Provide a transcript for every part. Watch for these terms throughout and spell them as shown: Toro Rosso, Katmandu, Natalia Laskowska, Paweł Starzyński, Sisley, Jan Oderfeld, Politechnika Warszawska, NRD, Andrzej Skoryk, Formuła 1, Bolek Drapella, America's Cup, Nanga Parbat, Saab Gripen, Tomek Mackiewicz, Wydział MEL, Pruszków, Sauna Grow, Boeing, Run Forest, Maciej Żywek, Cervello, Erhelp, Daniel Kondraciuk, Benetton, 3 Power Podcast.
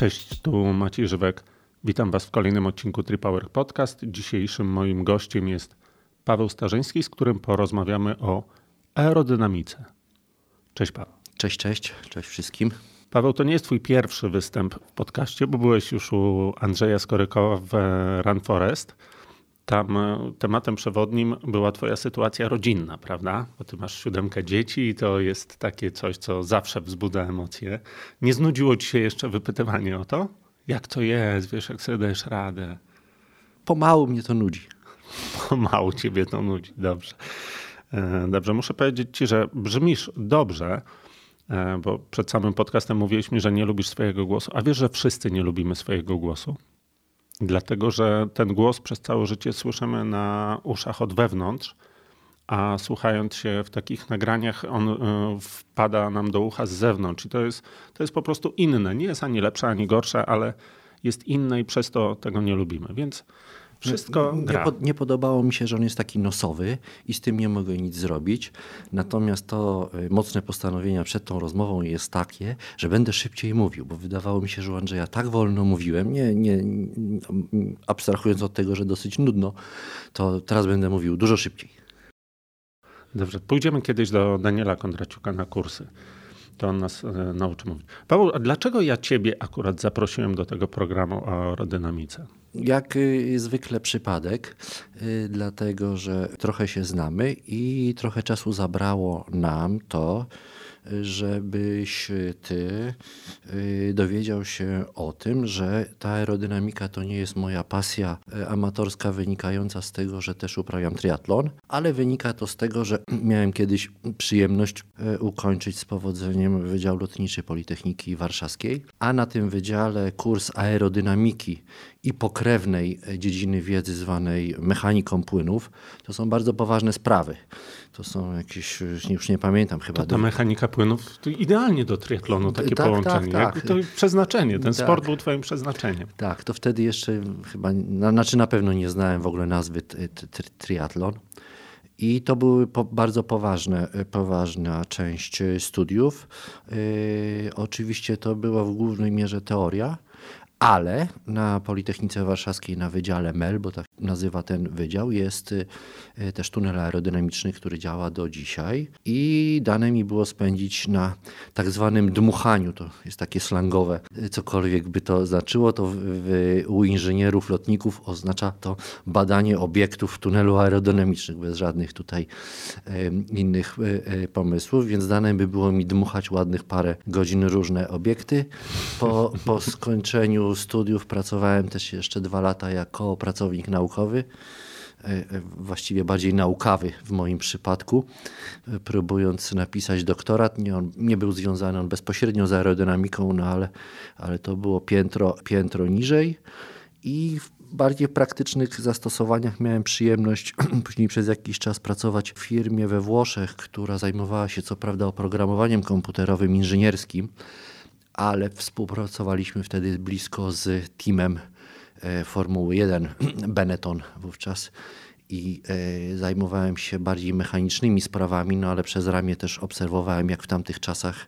Cześć, tu Maciej Żywek. Witam Was w kolejnym odcinku 3 Power Podcast. Dzisiejszym moim gościem jest Paweł Starzyński, z którym porozmawiamy o aerodynamice. Cześć Paweł. Cześć wszystkim. Paweł, to nie jest Twój pierwszy występ w podcaście, bo byłeś już u Andrzeja Skoryka w Run Forest. Tam tematem przewodnim była Twoja sytuacja rodzinna, prawda? Bo Ty masz 7 dzieci i to jest takie coś, co zawsze wzbudza emocje. Nie znudziło Ci się jeszcze wypytywanie o to? Jak to jest? Wiesz, jak sobie dajesz radę? Pomału mnie to nudzi. Pomału Ciebie to nudzi, dobrze. Dobrze, muszę powiedzieć Ci, że brzmisz dobrze, bo przed samym podcastem mówiłeś mi, że nie lubisz swojego głosu. A wiesz, że wszyscy nie lubimy swojego głosu? Dlatego, że ten głos przez całe życie słyszymy na uszach od wewnątrz, a słuchając się w takich nagraniach on wpada nam do ucha z zewnątrz. I to jest po prostu inne. Nie jest ani lepsze, ani gorsze, ale jest inne i przez to tego nie lubimy. Więc wszystko gra. Nie podobało mi się, że on jest taki nosowy i z tym nie mogę nic zrobić. Natomiast to mocne postanowienie przed tą rozmową jest takie, że będę szybciej mówił, bo wydawało mi się, że u Andrzeja tak wolno mówiłem, nie abstrahując od tego, że dosyć nudno, to teraz będę mówił dużo szybciej. Dobrze, pójdziemy kiedyś do Daniela Kondraciuka na kursy. To on nas nauczy mówić. Paweł, a dlaczego ja Ciebie akurat zaprosiłem do tego programu o aerodynamice? Jak zwykle przypadek, dlatego że trochę się znamy i trochę czasu zabrało nam to, żebyś ty dowiedział się o tym, że ta aerodynamika to nie jest moja pasja amatorska wynikająca z tego, że też uprawiam triatlon, ale wynika to z tego, że miałem kiedyś przyjemność ukończyć z powodzeniem Wydział Lotniczy Politechniki Warszawskiej, a na tym wydziale kurs aerodynamiki i pokrewnej dziedziny wiedzy zwanej mechaniką płynów. To są bardzo poważne sprawy. To są jakieś, już nie pamiętam chyba. Ta mechanika płynów to idealnie do triatlonu takie połączenie. Tak. To przeznaczenie, ten sport był twoim przeznaczeniem. Tak, to wtedy jeszcze chyba, znaczy na pewno nie znałem w ogóle nazwy triatlon. I to były bardzo poważna część studiów. Oczywiście to była w głównej mierze teoria. Ale na Politechnice Warszawskiej na Wydziale MEL, bo tak nazywa ten wydział, jest też tunel aerodynamiczny, który działa do dzisiaj. I dane mi było spędzić na tak zwanym dmuchaniu, to jest takie slangowe, cokolwiek by to znaczyło, to u inżynierów lotników oznacza to badanie obiektów w tunelu aerodynamicznych, bez żadnych tutaj innych pomysłów, więc dane by było mi dmuchać ładnych parę godzin różne obiekty. Po skończeniu studiów pracowałem też jeszcze 2 lata jako pracownik naukowy, właściwie bardziej naukawy w moim przypadku, próbując napisać doktorat. Nie był związany on bezpośrednio z aerodynamiką, no ale to było piętro niżej i w bardziej praktycznych zastosowaniach miałem przyjemność później przez jakiś czas pracować w firmie we Włoszech, która zajmowała się co prawda oprogramowaniem komputerowym inżynierskim, ale współpracowaliśmy wtedy blisko z teamem Formuły 1, Benetton wówczas i zajmowałem się bardziej mechanicznymi sprawami, no ale przez ramię też obserwowałem, jak w tamtych czasach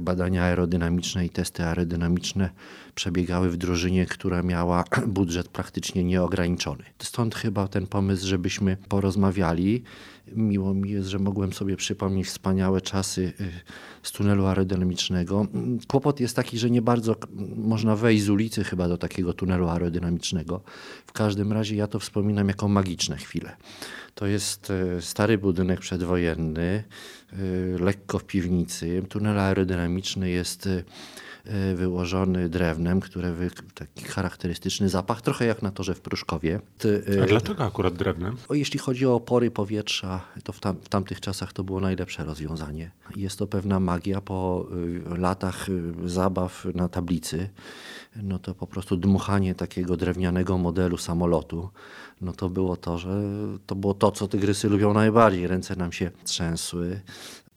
badania aerodynamiczne i testy aerodynamiczne przebiegały w drużynie, która miała budżet praktycznie nieograniczony. Stąd chyba ten pomysł, żebyśmy porozmawiali. Miło mi jest, że mogłem sobie przypomnieć wspaniałe czasy z tunelu aerodynamicznego. Kłopot jest taki, że nie bardzo można wejść z ulicy chyba do takiego tunelu aerodynamicznego. W każdym razie ja to wspominam jako magiczne chwile. To jest stary budynek przedwojenny, lekko w piwnicy. Tunel aerodynamiczny jest wyłożony drewnem, taki charakterystyczny zapach, trochę jak na torze w Pruszkowie. A dlaczego akurat drewnem? Jeśli chodzi o opory powietrza, to w tamtych czasach to było najlepsze rozwiązanie. Jest to pewna magia po latach zabaw na tablicy. No to po prostu dmuchanie takiego drewnianego modelu samolotu, no to było to, że to było to, co tygrysy lubią najbardziej. Ręce nam się trzęsły.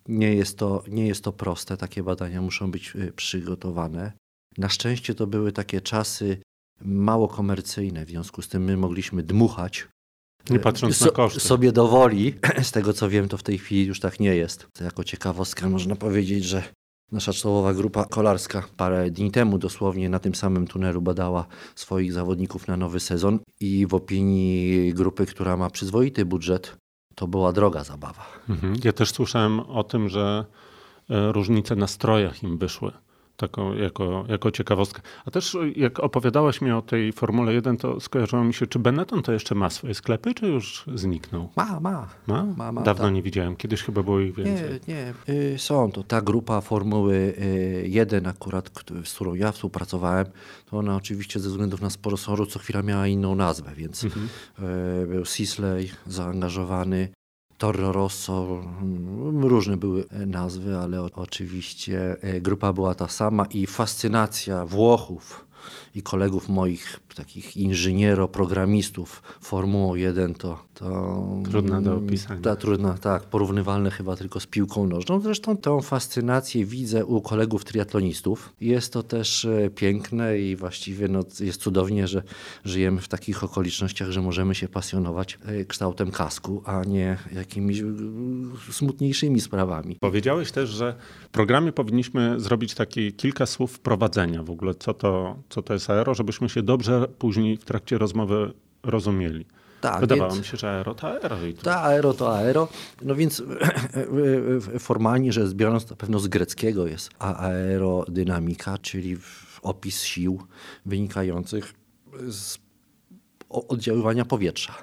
Nie jest to proste, takie badania muszą być przygotowane. Na szczęście to były takie czasy mało komercyjne, w związku z tym my mogliśmy dmuchać. Nie patrząc na koszty. Sobie do woli, z tego co wiem, to w tej chwili już tak nie jest. Jako ciekawostkę można powiedzieć, że Nasza czołowa grupa kolarska parę dni temu dosłownie na tym samym tunelu badała swoich zawodników na nowy sezon i w opinii grupy, która ma przyzwoity budżet, to była droga zabawa. Ja też słyszałem o tym, że różnice w nastrojach im wyszły, taką jako ciekawostkę. A też jak opowiadałaś mi o tej Formule 1, to skojarzyło mi się, czy Benetton to jeszcze ma swoje sklepy, czy już zniknął? Ma. Dawno nie widziałem, kiedyś chyba było ich więcej. Nie. Są to. Ta grupa Formuły 1 akurat, z którą ja współpracowałem, to ona oczywiście ze względów na sponsoru co chwila miała inną nazwę, więc był Sisley zaangażowany, Toro Rosso, różne były nazwy, ale oczywiście grupa była ta sama i fascynacja Włochów i kolegów moich, takich inżynierów, programistów Formułą 1 to trudna do opisania. Trudna, porównywalne chyba tylko z piłką nożną. Zresztą tą fascynację widzę u kolegów triatlonistów. Jest to też piękne i właściwie jest cudownie, że żyjemy w takich okolicznościach, że możemy się pasjonować kształtem kasku, a nie jakimiś smutniejszymi sprawami. Powiedziałeś też, że w programie powinniśmy zrobić takie kilka słów wprowadzenia w ogóle, co to jest aero, żebyśmy się dobrze później w trakcie rozmowy rozumieli. Tak, wydawało mi się, że aero to aero. To aero. No więc formalnie rzecz biorąc, to pewno z greckiego jest aerodynamika, czyli opis sił wynikających z oddziaływania powietrza.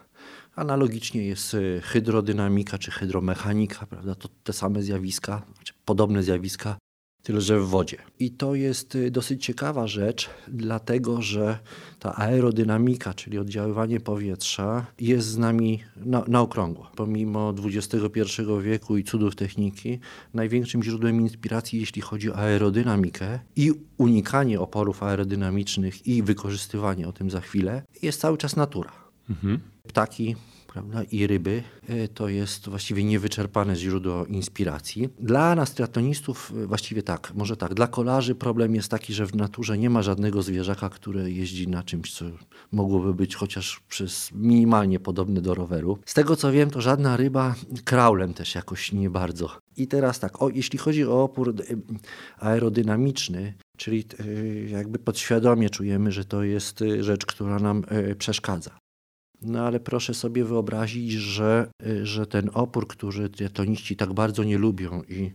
Analogicznie jest hydrodynamika czy hydromechanika, prawda? To te same zjawiska, podobne zjawiska, tyle że w wodzie. I to jest dosyć ciekawa rzecz, dlatego że ta aerodynamika, czyli oddziaływanie powietrza, jest z nami na okrągło. Pomimo XXI wieku i cudów techniki, największym źródłem inspiracji, jeśli chodzi o aerodynamikę i unikanie oporów aerodynamicznych i wykorzystywanie, o tym za chwilę, jest cały czas natura. Ptaki, prawda, i ryby, to jest właściwie niewyczerpane źródło inspiracji. Dla nas triatlonistów właściwie tak, może tak. Dla kolarzy problem jest taki, że w naturze nie ma żadnego zwierzaka, które jeździ na czymś, co mogłoby być chociaż przez minimalnie podobne do roweru. Z tego co wiem, to żadna ryba kraulem też jakoś nie bardzo. I teraz tak, jeśli chodzi o opór aerodynamiczny, czyli jakby podświadomie czujemy, że to jest rzecz, która nam przeszkadza. No ale proszę sobie wyobrazić, że ten opór, który triatloniści tak bardzo nie lubią i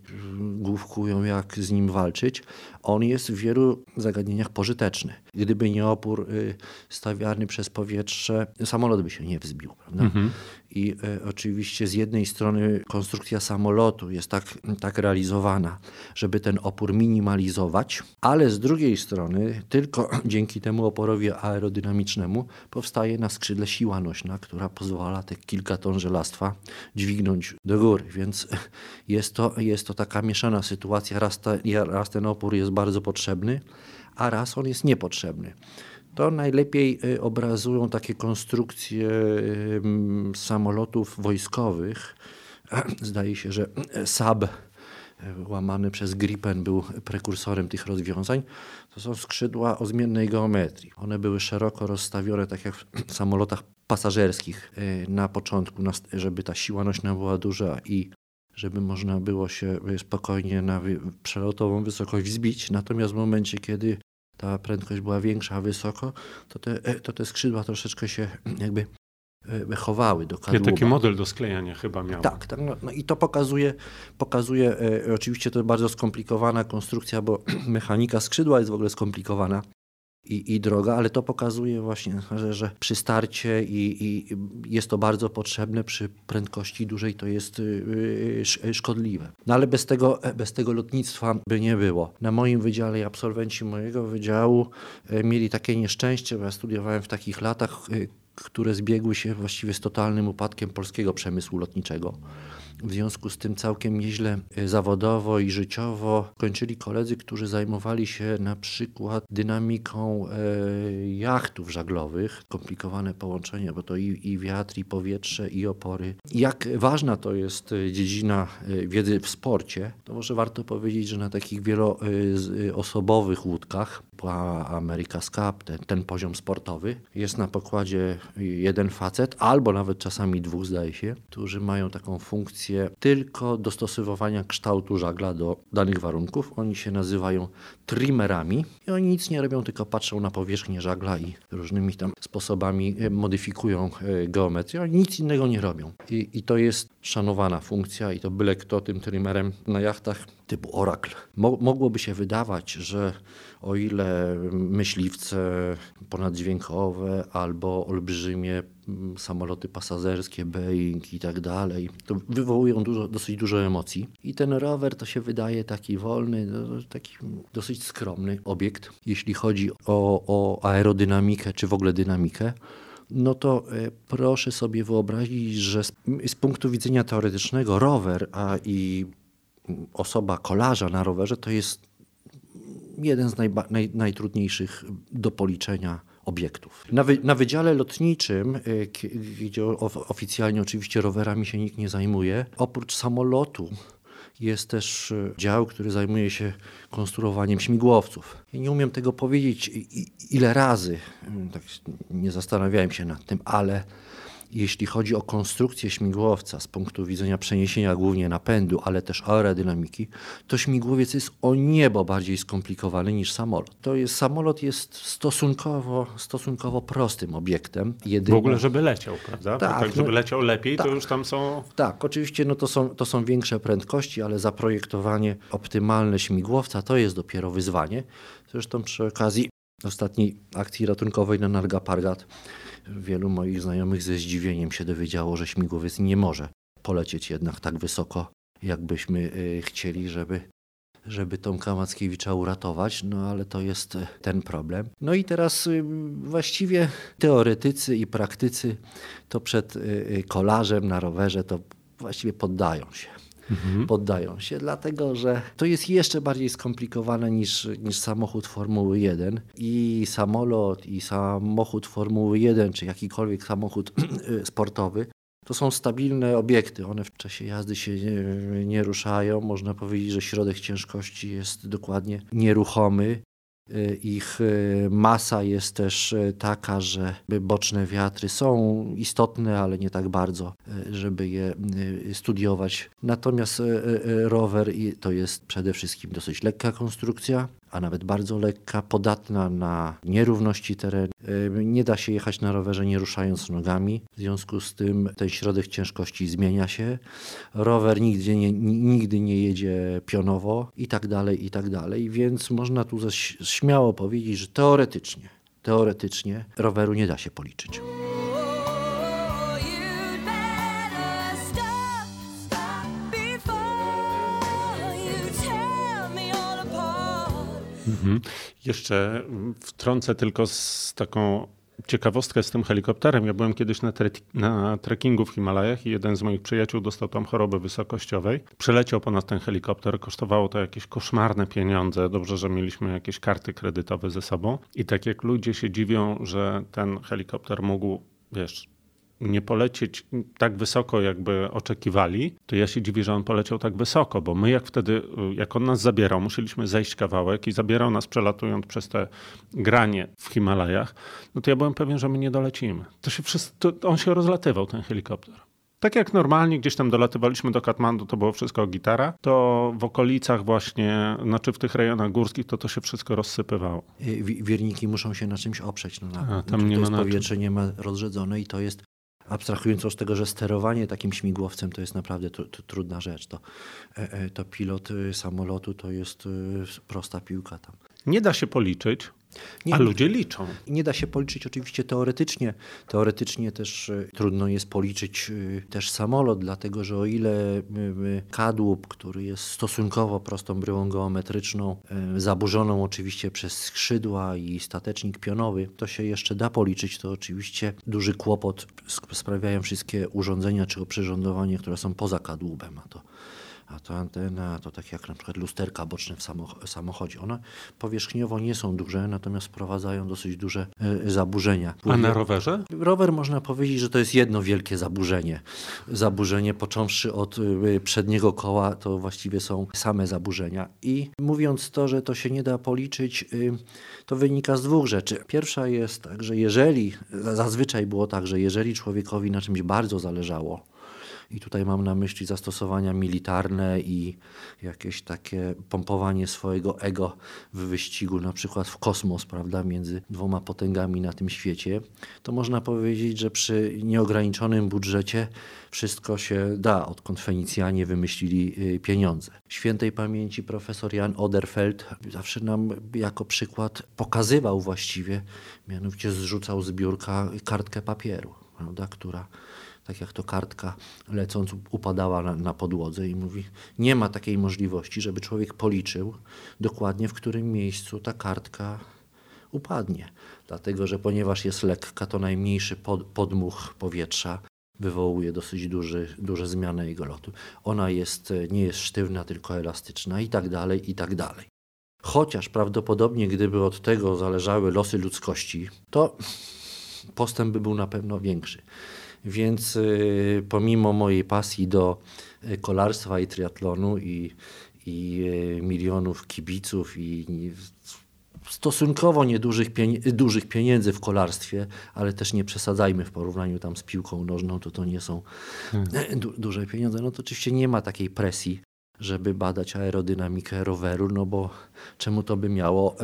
główkują, jak z nim walczyć, on jest w wielu zagadnieniach pożyteczny. Gdyby nie opór stawiany przez powietrze, samolot by się nie wzbił, prawda? I oczywiście z jednej strony konstrukcja samolotu jest tak realizowana, żeby ten opór minimalizować, ale z drugiej strony tylko dzięki temu oporowi aerodynamicznemu powstaje na skrzydle siła nośna, która pozwala te kilka ton żelastwa dźwignąć do góry. Więc jest to taka mieszana sytuacja. Raz ten opór jest bardzo potrzebny, a raz on jest niepotrzebny. To najlepiej obrazują takie konstrukcje samolotów wojskowych. Zdaje się, że Saab łamany przez Gripen był prekursorem tych rozwiązań. To są skrzydła o zmiennej geometrii. One były szeroko rozstawione, tak jak w samolotach pasażerskich na początku, żeby ta siła nośna była duża i żeby można było się spokojnie na przelotową wysokość wzbić. Natomiast w momencie, kiedy ta prędkość była większa, wysoko, to te skrzydła troszeczkę się jakby chowały do kadłuba. Ja taki model do sklejania chyba miałem. Tak. No i to pokazuje oczywiście to bardzo skomplikowana konstrukcja, bo mechanika skrzydła jest w ogóle skomplikowana i droga, ale to pokazuje właśnie, że przy starcie i jest to bardzo potrzebne, przy prędkości dużej to jest szkodliwe. No ale bez tego lotnictwa by nie było. Na moim wydziale i absolwenci mojego wydziału mieli takie nieszczęście, bo ja studiowałem w takich latach, które zbiegły się właściwie z totalnym upadkiem polskiego przemysłu lotniczego. W związku z tym całkiem nieźle zawodowo i życiowo kończyli koledzy, którzy zajmowali się na przykład dynamiką jachtów żaglowych. Komplikowane połączenie, bo to i wiatr, i powietrze, i opory. Jak ważna to jest dziedzina wiedzy w sporcie, to może warto powiedzieć, że na takich wieloosobowych łódkach była America's Cup, ten poziom sportowy. Jest na pokładzie jeden facet, albo nawet czasami dwóch, zdaje się, którzy mają taką funkcję tylko dostosowywania kształtu żagla do danych warunków. Oni się nazywają trimerami i oni nic nie robią, tylko patrzą na powierzchnię żagla i różnymi tam sposobami modyfikują geometrię. Oni nic innego nie robią. I to jest szanowana funkcja i to byle kto tym trimerem na jachtach typu Oracle. Mogłoby się wydawać, że o ile myśliwce ponaddźwiękowe albo olbrzymie samoloty pasażerskie, Boeing i tak dalej, to wywołują dosyć dużo emocji. I ten rower to się wydaje taki wolny, taki dosyć skromny obiekt, jeśli chodzi o aerodynamikę czy w ogóle dynamikę. No to proszę sobie wyobrazić, że z punktu widzenia teoretycznego rower i osoba kolarza na rowerze to jest jeden z najtrudniejszych do policzenia obiektów. Na Wydziale Lotniczym, gdzie oficjalnie oczywiście rowerami się nikt nie zajmuje, oprócz samolotu jest też dział, który zajmuje się konstruowaniem śmigłowców. I nie umiem tego powiedzieć ile razy, tak nie zastanawiałem się nad tym, ale jeśli chodzi o konstrukcję śmigłowca z punktu widzenia przeniesienia głównie napędu, ale też aerodynamiki, to śmigłowiec jest o niebo bardziej skomplikowany niż samolot. Samolot jest stosunkowo prostym obiektem. Jedynie... W ogóle, żeby leciał, prawda? Tak, żeby leciał lepiej, tak, to już tam są... Tak, oczywiście to są większe prędkości, ale zaprojektowanie optymalne śmigłowca to jest dopiero wyzwanie. Zresztą przy okazji ostatniej akcji ratunkowej na Nanga Parbat wielu moich znajomych ze zdziwieniem się dowiedziało, że śmigłowiec nie może polecieć jednak tak wysoko, jakbyśmy chcieli, żeby Tomka Mackiewicza uratować, no ale to jest ten problem. No i teraz właściwie teoretycy i praktycy to przed kolarzem na rowerze to właściwie poddają się. Poddają się, dlatego że to jest jeszcze bardziej skomplikowane niż samochód Formuły 1 i samolot i samochód Formuły 1 czy jakikolwiek samochód sportowy. To są stabilne obiekty, one w czasie jazdy się nie ruszają. Można powiedzieć, że środek ciężkości jest dokładnie nieruchomy. Ich masa jest też taka, że boczne wiatry są istotne, ale nie tak bardzo, żeby je studiować. Natomiast rower to jest przede wszystkim dosyć lekka konstrukcja, a nawet bardzo lekka, podatna na nierówności terenu. Nie da się jechać na rowerze nie ruszając nogami, w związku z tym ten środek ciężkości zmienia się. Rower nigdy nie jedzie pionowo i tak dalej, więc można tu śmiało powiedzieć, że teoretycznie roweru nie da się policzyć. Mhm. Jeszcze wtrącę tylko z taką ciekawostkę z tym helikopterem. Ja byłem kiedyś na trekkingu w Himalajach i jeden z moich przyjaciół dostał tam choroby wysokościowej. Przeleciał po nas ten helikopter, kosztowało to jakieś koszmarne pieniądze. Dobrze, że mieliśmy jakieś karty kredytowe ze sobą. I tak jak ludzie się dziwią, że ten helikopter mógł, nie polecieć tak wysoko, jakby oczekiwali, to ja się dziwię, że on poleciał tak wysoko, bo my jak on nas zabierał, musieliśmy zejść kawałek i zabierał nas przelatując przez te granie w Himalajach, no to ja byłem pewien, że my nie dolecimy. On się rozlatywał, ten helikopter. Tak jak normalnie gdzieś tam dolatywaliśmy do Katmandu, to było wszystko gitara, to w okolicach właśnie, w tych rejonach górskich, to się wszystko rozsypywało. Wierniki muszą się na czymś oprzeć. Tam nie ma na czym. Powietrze nie ma rozrzedzone i to jest, abstrahując od tego, że sterowanie takim śmigłowcem to jest naprawdę trudna rzecz. To pilot samolotu to jest prosta piłka tam. Nie da się policzyć, ludzie liczą. Nie da się policzyć oczywiście teoretycznie. Teoretycznie też trudno jest policzyć też samolot, dlatego że o ile kadłub, który jest stosunkowo prostą bryłą geometryczną, zaburzoną oczywiście przez skrzydła i statecznik pionowy, to się jeszcze da policzyć. To oczywiście duży kłopot sprawiają wszystkie urządzenia czy oprzyrządowanie, które są poza kadłubem, a to a ta antena to tak jak na przykład lusterka boczne w samochodzie. One powierzchniowo nie są duże, natomiast wprowadzają dosyć duże zaburzenia. Później, a na rowerze? Rower można powiedzieć, że to jest jedno wielkie zaburzenie. Zaburzenie począwszy od przedniego koła, to właściwie są same zaburzenia. I mówiąc to, że to się nie da policzyć, to wynika z dwóch rzeczy. Pierwsza jest tak, że jeżeli, zazwyczaj było tak, że jeżeli człowiekowi na czymś bardzo zależało, i tutaj mam na myśli zastosowania militarne i jakieś takie pompowanie swojego ego w wyścigu, na przykład w kosmos, prawda, między dwoma potęgami na tym świecie, to można powiedzieć, że przy nieograniczonym budżecie wszystko się da, odkąd Fenicjanie wymyślili pieniądze. Świętej pamięci profesor Jan Oderfeld zawsze nam jako przykład pokazywał właściwie, mianowicie zrzucał z biurka kartkę papieru, prawda, która... tak jak to kartka lecąc upadała na podłodze i mówi, nie ma takiej możliwości, żeby człowiek policzył dokładnie, w którym miejscu ta kartka upadnie. Dlatego, że ponieważ jest lekka, to najmniejszy podmuch powietrza wywołuje dosyć duże zmiany jego lotu. Ona nie jest sztywna, tylko elastyczna i tak dalej, i tak dalej. Chociaż prawdopodobnie, gdyby od tego zależały losy ludzkości, to postęp by był na pewno większy. Więc pomimo mojej pasji do kolarstwa i triatlonu i milionów kibiców i stosunkowo niedużych dużych pieniędzy w kolarstwie, ale też nie przesadzajmy w porównaniu tam z piłką nożną, to nie są duże pieniądze. No to oczywiście nie ma takiej presji, żeby badać aerodynamikę roweru, no bo czemu to by miało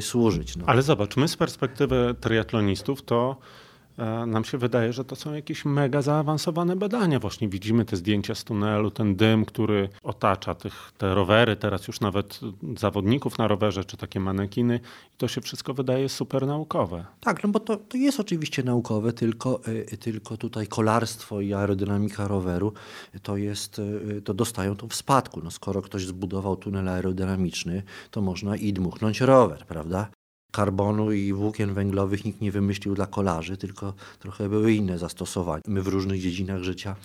służyć? No. Ale zobacz, my z perspektywy triatlonistów to... nam się wydaje, że to są jakieś mega zaawansowane badania. Właśnie widzimy te zdjęcia z tunelu, ten dym, który otacza te rowery, teraz już nawet zawodników na rowerze, czy takie manekiny. I to się wszystko wydaje super naukowe. Tak, no bo to jest oczywiście naukowe, tylko tutaj kolarstwo i aerodynamika roweru to dostają to w spadku. No skoro ktoś zbudował tunel aerodynamiczny, to można i dmuchnąć rower, prawda? Karbonu i włókien węglowych nikt nie wymyślił dla kolarzy, tylko trochę były inne zastosowania. My w różnych dziedzinach życia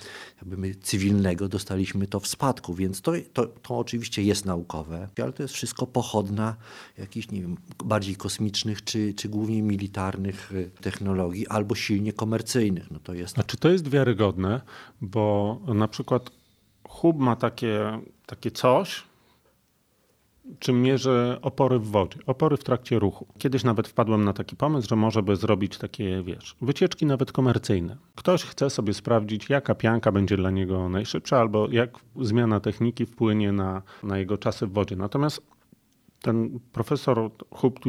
cywilnego dostaliśmy to w spadku, więc to oczywiście jest naukowe, ale to jest wszystko pochodna jakichś, nie wiem, bardziej kosmicznych czy głównie militarnych technologii albo silnie komercyjnych. No to jest... A czy to jest wiarygodne? Bo na przykład Hub ma takie coś, czym mierzy opory w wodzie, opory w trakcie ruchu. Kiedyś nawet wpadłem na taki pomysł, że może by zrobić takie, wycieczki nawet komercyjne. Ktoś chce sobie sprawdzić, jaka pianka będzie dla niego najszybsza albo jak zmiana techniki wpłynie na jego czasy w wodzie. Natomiast ten profesor Hub,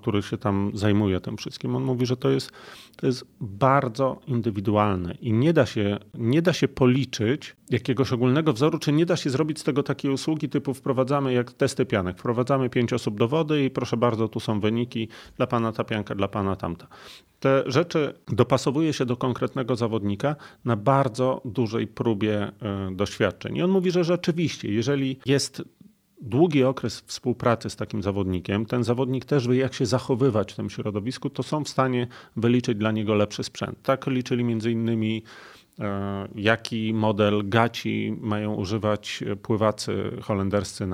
który się tam zajmuje tym wszystkim, on mówi, że to jest bardzo indywidualne i nie da się policzyć jakiegoś ogólnego wzoru, czy nie da się zrobić z tego takiej usługi typu wprowadzamy jak testy pianek, wprowadzamy 5 osób do wody i proszę bardzo, tu są wyniki, dla pana ta pianka, dla pana tamta. Te rzeczy dopasowuje się do konkretnego zawodnika na bardzo dużej próbie doświadczeń. I on mówi, że rzeczywiście, jeżeli jest długi okres współpracy z takim zawodnikiem, ten zawodnik też wie, jak się zachowywać w tym środowisku, to są w stanie wyliczyć dla niego lepszy sprzęt. Tak liczyli między innymi, jaki model gaci mają używać pływacy holenderscy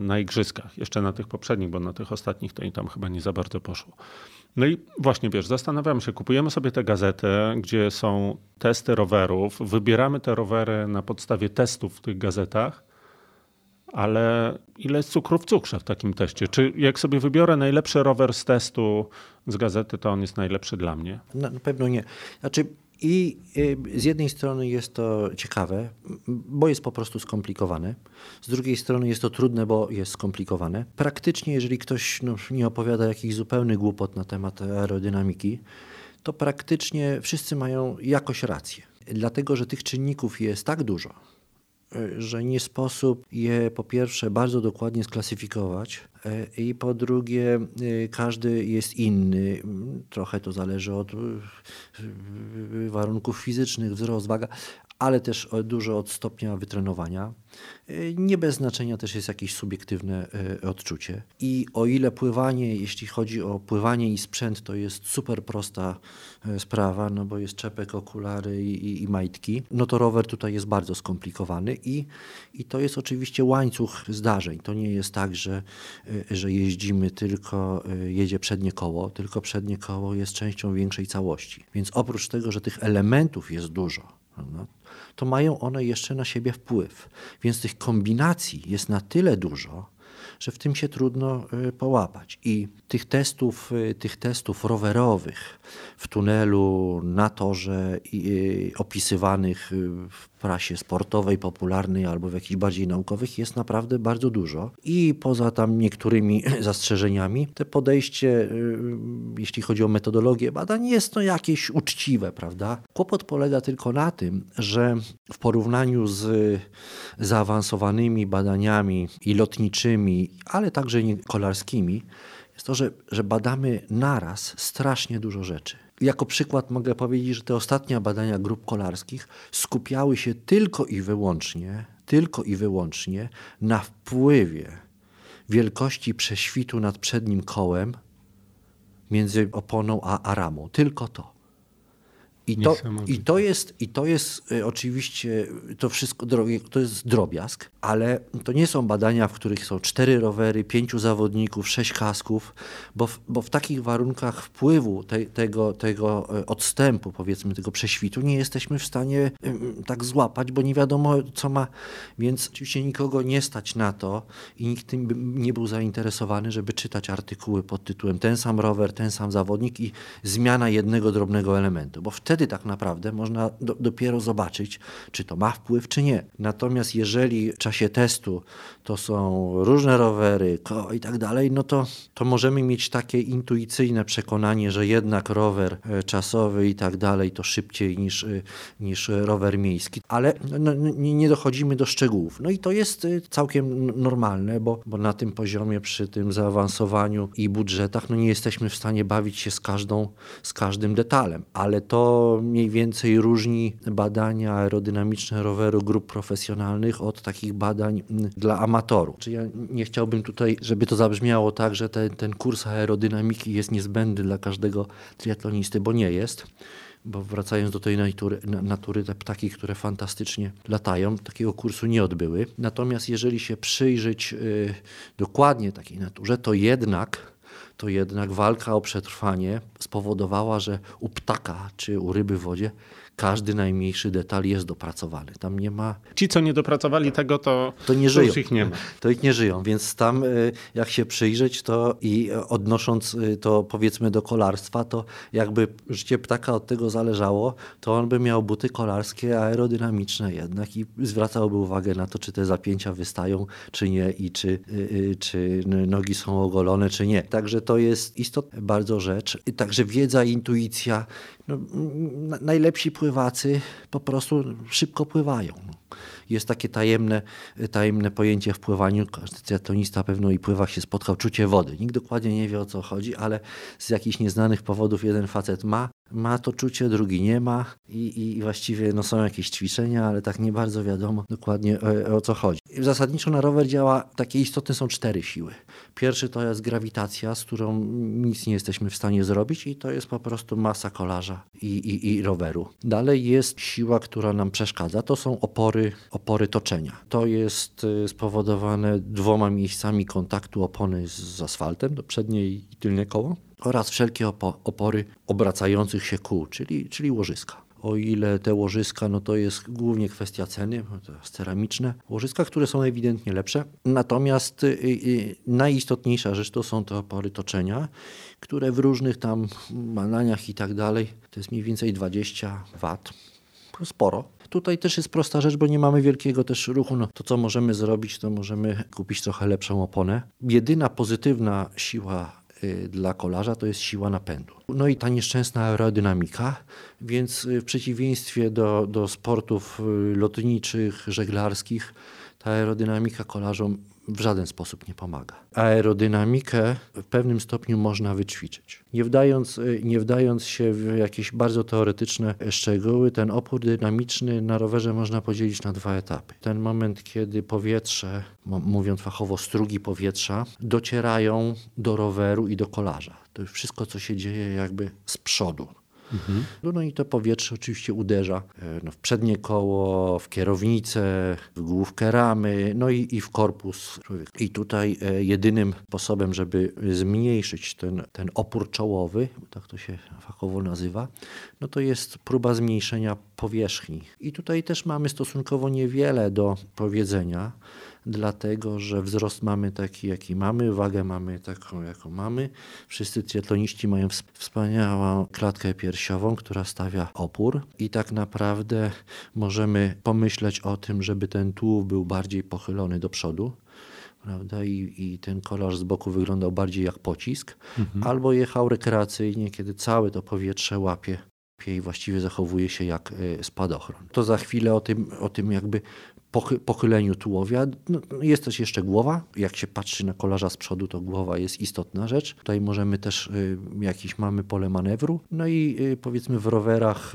na igrzyskach. Jeszcze na tych poprzednich, bo na tych ostatnich to im tam chyba nie za bardzo poszło. No i właśnie zastanawiam się, kupujemy sobie tę gazetę, gdzie są testy rowerów, wybieramy te rowery na podstawie testów w tych gazetach, ale ile jest cukru w cukrze w takim teście? Czy jak sobie wybiorę najlepszy rower z testu, z gazety, to on jest najlepszy dla mnie? Na pewno nie. Znaczy z jednej strony jest to ciekawe, bo jest po prostu skomplikowane. Z drugiej strony jest to trudne, bo jest skomplikowane. Praktycznie, jeżeli ktoś nie opowiada jakichś zupełnych głupot na temat aerodynamiki, to praktycznie wszyscy mają jakoś rację. Dlatego, że tych czynników jest tak dużo, że nie sposób je po pierwsze bardzo dokładnie sklasyfikować i po drugie każdy jest inny. Trochę to zależy od warunków fizycznych, wzrost, waga, ale też dużo od stopnia wytrenowania. Nie bez znaczenia też jest jakieś subiektywne odczucie. I o ile pływanie, jeśli chodzi o pływanie i sprzęt, to jest super prosta sprawa, no bo jest czepek, okulary i majtki, no to rower tutaj jest bardzo skomplikowany i to jest oczywiście łańcuch zdarzeń. To nie jest tak, że jeździmy tylko, jedzie przednie koło, tylko przednie koło jest częścią większej całości. Więc oprócz tego, że tych elementów jest dużo, to mają one jeszcze na siebie wpływ. Więc tych kombinacji jest na tyle dużo, że w tym się trudno połapać. I tych testów rowerowych w tunelu, na torze, opisywanych w prasie sportowej, popularnej albo w jakichś bardziej naukowych jest naprawdę bardzo dużo. I poza tam niektórymi zastrzeżeniami, te podejście, jeśli chodzi o metodologię badań, jest to jakieś uczciwe, prawda? Kłopot polega tylko na tym, że w porównaniu z zaawansowanymi badaniami i lotniczymi, ale także kolarskimi, jest to, że badamy naraz strasznie dużo rzeczy. Jako przykład mogę powiedzieć, że te ostatnie badania grup kolarskich skupiały się tylko i wyłącznie na wpływie wielkości prześwitu nad przednim kołem między oponą a ramą. Tylko to. I to jest oczywiście to wszystko, to jest drobiazg, ale to nie są badania, w których są 4 rowery, 5 zawodników, 6 kasków, bo w takich warunkach wpływu tego odstępu, powiedzmy tego prześwitu, nie jesteśmy w stanie tak złapać, bo nie wiadomo co ma, więc oczywiście nikogo nie stać na to i nikt tym nie był zainteresowany, żeby czytać artykuły pod tytułem ten sam rower, ten sam zawodnik i zmiana jednego drobnego elementu, bo wtedy tak naprawdę można dopiero zobaczyć, czy to ma wpływ, czy nie. Natomiast jeżeli w czasie testu to są różne rowery, koło i tak dalej, no to możemy mieć takie intuicyjne przekonanie, że jednak rower czasowy i tak dalej to szybciej niż rower miejski. Ale nie dochodzimy do szczegółów. No i to jest całkiem normalne, bo na tym poziomie, przy tym zaawansowaniu i budżetach, no nie jesteśmy w stanie bawić się z każdym detalem. Ale to mniej więcej różni badania aerodynamiczne roweru grup profesjonalnych od takich badań dla amatorów. Czyli ja nie chciałbym tutaj, żeby to zabrzmiało tak, że ten kurs aerodynamiki jest niezbędny dla każdego triatlonisty, bo nie jest. Bo wracając do tej natury, te ptaki, które fantastycznie latają, takiego kursu nie odbyły. Natomiast jeżeli się przyjrzeć dokładnie takiej naturze, to jednak walka o przetrwanie spowodowała, że u ptaka czy u ryby w wodzie każdy najmniejszy detal jest dopracowany. Tam nie ma... Ci, co nie dopracowali tego, to nie żyją. Już ich nie ma. To ich nie żyją, więc tam jak się przyjrzeć, to i odnosząc to powiedzmy do kolarstwa, to jakby życie ptaka od tego zależało, to on by miał buty kolarskie, aerodynamiczne jednak i zwracałby uwagę na to, czy te zapięcia wystają, czy nie i czy nogi są ogolone, czy nie. Także to jest istotna bardzo rzecz. Także wiedza, intuicja. No, najlepsi pływacy po prostu szybko pływają. Jest takie tajemne pojęcie w pływaniu. Każdy triatlonista pewno i pływak się spotkał, czucie wody. Nikt dokładnie nie wie o co chodzi, ale z jakichś nieznanych powodów jeden facet ma to czucie, drugi nie ma i właściwie no, są jakieś ćwiczenia, ale tak nie bardzo wiadomo dokładnie o co chodzi. Zasadniczo na rower działa, takie istotne są 4 siły. Pierwszy to jest grawitacja, z którą nic nie jesteśmy w stanie zrobić i to jest po prostu masa kolarza i roweru. Dalej jest siła, która nam przeszkadza, to są opory toczenia. To jest spowodowane 2 miejscami kontaktu opony z asfaltem, do przednie i tylne koło, oraz wszelkie opory obracających się kół, czyli łożyska. O ile te łożyska, no to jest głównie kwestia ceny, to jest ceramiczne łożyska, które są ewidentnie lepsze. Natomiast najistotniejsza rzecz to są te opory toczenia, które w różnych tam badaniach i tak dalej, to jest mniej więcej 20 W, sporo. Tutaj też jest prosta rzecz, bo nie mamy wielkiego też ruchu. No, to co możemy zrobić, to możemy kupić trochę lepszą oponę. Jedyna pozytywna siła dla kolarza to jest siła napędu. No i ta nieszczęsna aerodynamika, więc w przeciwieństwie do sportów lotniczych, żeglarskich, ta aerodynamika kolarzom w żaden sposób nie pomaga. Aerodynamikę w pewnym stopniu można wyćwiczyć. Nie wdając się w jakieś bardzo teoretyczne szczegóły, ten opór dynamiczny na rowerze można podzielić na dwa etapy. Ten moment, kiedy powietrze, mówiąc fachowo, strugi powietrza, docierają do roweru i do kolarza. To jest wszystko, co się dzieje jakby z przodu. Mhm. No i to powietrze oczywiście uderza w przednie koło, w kierownicę, w główkę ramy, no i w korpus człowieka. I tutaj jedynym sposobem, żeby zmniejszyć ten opór czołowy, tak to się fachowo nazywa, no to jest próba zmniejszenia powierzchni. I tutaj też mamy stosunkowo niewiele do powiedzenia, dlatego że wzrost mamy taki, jaki mamy, wagę mamy taką, jaką mamy. Wszyscy triatloniści mają wspaniałą klatkę piersiową, która stawia opór i tak naprawdę możemy pomyśleć o tym, żeby ten tułów był bardziej pochylony do przodu, prawda? I ten kolarz z boku wyglądał bardziej jak pocisk, albo jechał rekreacyjnie, kiedy całe to powietrze łapie i właściwie zachowuje się jak spadochron. To za chwilę o tym jakby pochyleniu tułowia. No, jest też jeszcze głowa. Jak się patrzy na kolarza z przodu, to głowa jest istotna rzecz. Tutaj możemy też, mamy pole manewru. No i powiedzmy w rowerach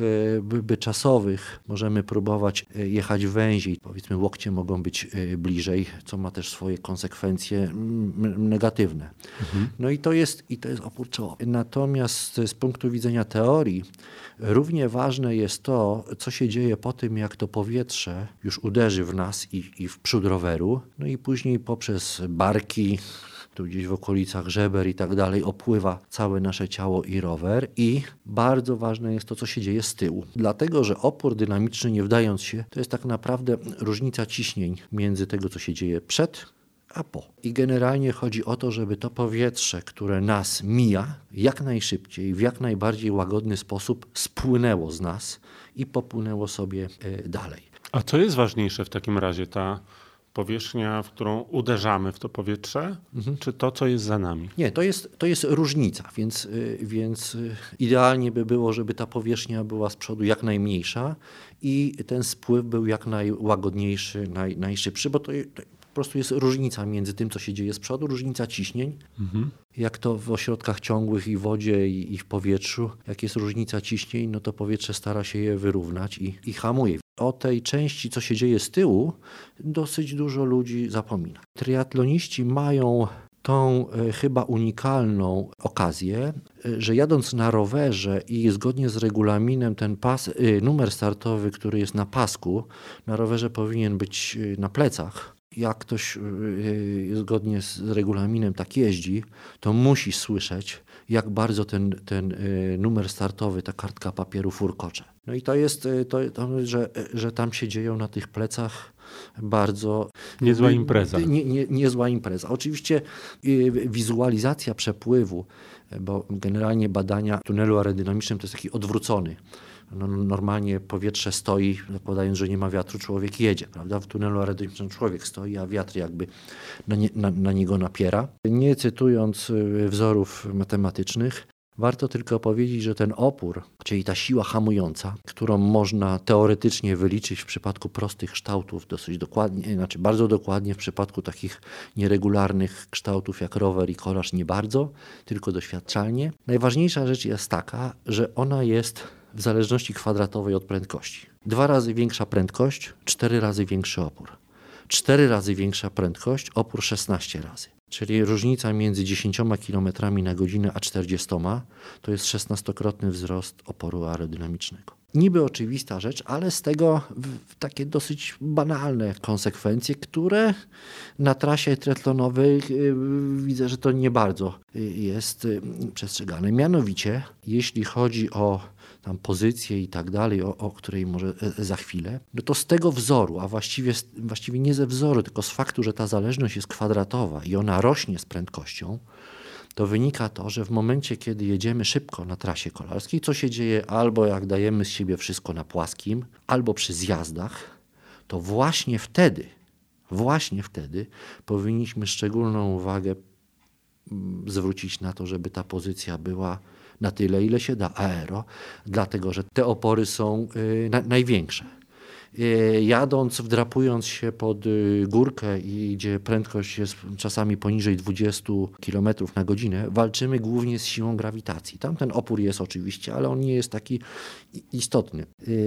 czasowych możemy próbować jechać węziej. Powiedzmy łokcie mogą być bliżej, co ma też swoje konsekwencje negatywne. Mhm. No i to jest opór czołowy. Natomiast z punktu widzenia teorii równie ważne jest to, co się dzieje po tym, jak to powietrze już uderzy w nas i w przód roweru, no i później poprzez barki, tu gdzieś w okolicach żeber i tak dalej, opływa całe nasze ciało i rower. I bardzo ważne jest to, co się dzieje z tyłu. Dlatego, że opór dynamiczny, nie wdając się, to jest tak naprawdę różnica ciśnień między tego, co się dzieje przed a po. I generalnie chodzi o to, żeby to powietrze, które nas mija, jak najszybciej, w jak najbardziej łagodny sposób spłynęło z nas i popłynęło sobie dalej. A co jest ważniejsze w takim razie? Ta powierzchnia, w którą uderzamy w to powietrze, czy to, co jest za nami? Nie, to jest różnica, więc idealnie by było, żeby ta powierzchnia była z przodu jak najmniejsza i ten spływ był jak najłagodniejszy, najszybszy, bo po prostu jest różnica między tym, co się dzieje z przodu, różnica ciśnień, jak to w ośrodkach ciągłych i wodzie i w powietrzu, jak jest różnica ciśnień, no to powietrze stara się je wyrównać i hamuje. O tej części, co się dzieje z tyłu, dosyć dużo ludzi zapomina. Triatloniści mają tą chyba unikalną okazję, że jadąc na rowerze i zgodnie z regulaminem ten numer startowy, który jest na pasku, na rowerze powinien być na plecach. Jak ktoś zgodnie z regulaminem tak jeździ, to musi słyszeć, jak bardzo ten numer startowy, ta kartka papieru furkocze. No i to jest to że tam się dzieją na tych plecach bardzo... Niezła impreza. Niezła impreza. Oczywiście wizualizacja przepływu, bo generalnie badania w tunelu aerodynamicznym to jest taki odwrócony. No, normalnie powietrze stoi, zakładając, że nie ma wiatru, człowiek jedzie, prawda? W tunelu aerodynamicznym człowiek stoi, a wiatr jakby na niego napiera. Nie cytując wzorów matematycznych, warto tylko powiedzieć, że ten opór, czyli ta siła hamująca, którą można teoretycznie wyliczyć w przypadku prostych kształtów dosyć dokładnie, bardzo dokładnie, w przypadku takich nieregularnych kształtów jak rower i kolarz nie bardzo, tylko doświadczalnie. Najważniejsza rzecz jest taka, że ona jest w zależności kwadratowej od prędkości. 2 razy większa prędkość, 4 razy większy opór. 4 razy większa prędkość, opór 16 razy. Czyli różnica między 10 km na godzinę a 40 to jest 16-krotny wzrost oporu aerodynamicznego. Niby oczywista rzecz, ale z tego takie dosyć banalne konsekwencje, które na trasie triathlonowej widzę, że to nie bardzo jest przestrzegane. Mianowicie, jeśli chodzi o tam pozycję i tak dalej, o której może za chwilę, no to z tego wzoru, a właściwie nie ze wzoru, tylko z faktu, że ta zależność jest kwadratowa i ona rośnie z prędkością, to wynika to, że w momencie, kiedy jedziemy szybko na trasie kolarskiej, co się dzieje albo jak dajemy z siebie wszystko na płaskim, albo przy zjazdach, to właśnie wtedy powinniśmy szczególną uwagę zwrócić na to, żeby ta pozycja była na tyle, ile się da aero, dlatego że te opory są największe. jadąc, wdrapując się pod górkę i gdzie prędkość jest czasami poniżej 20 km na godzinę, walczymy głównie z siłą grawitacji. Tam ten opór jest oczywiście, ale on nie jest taki istotny.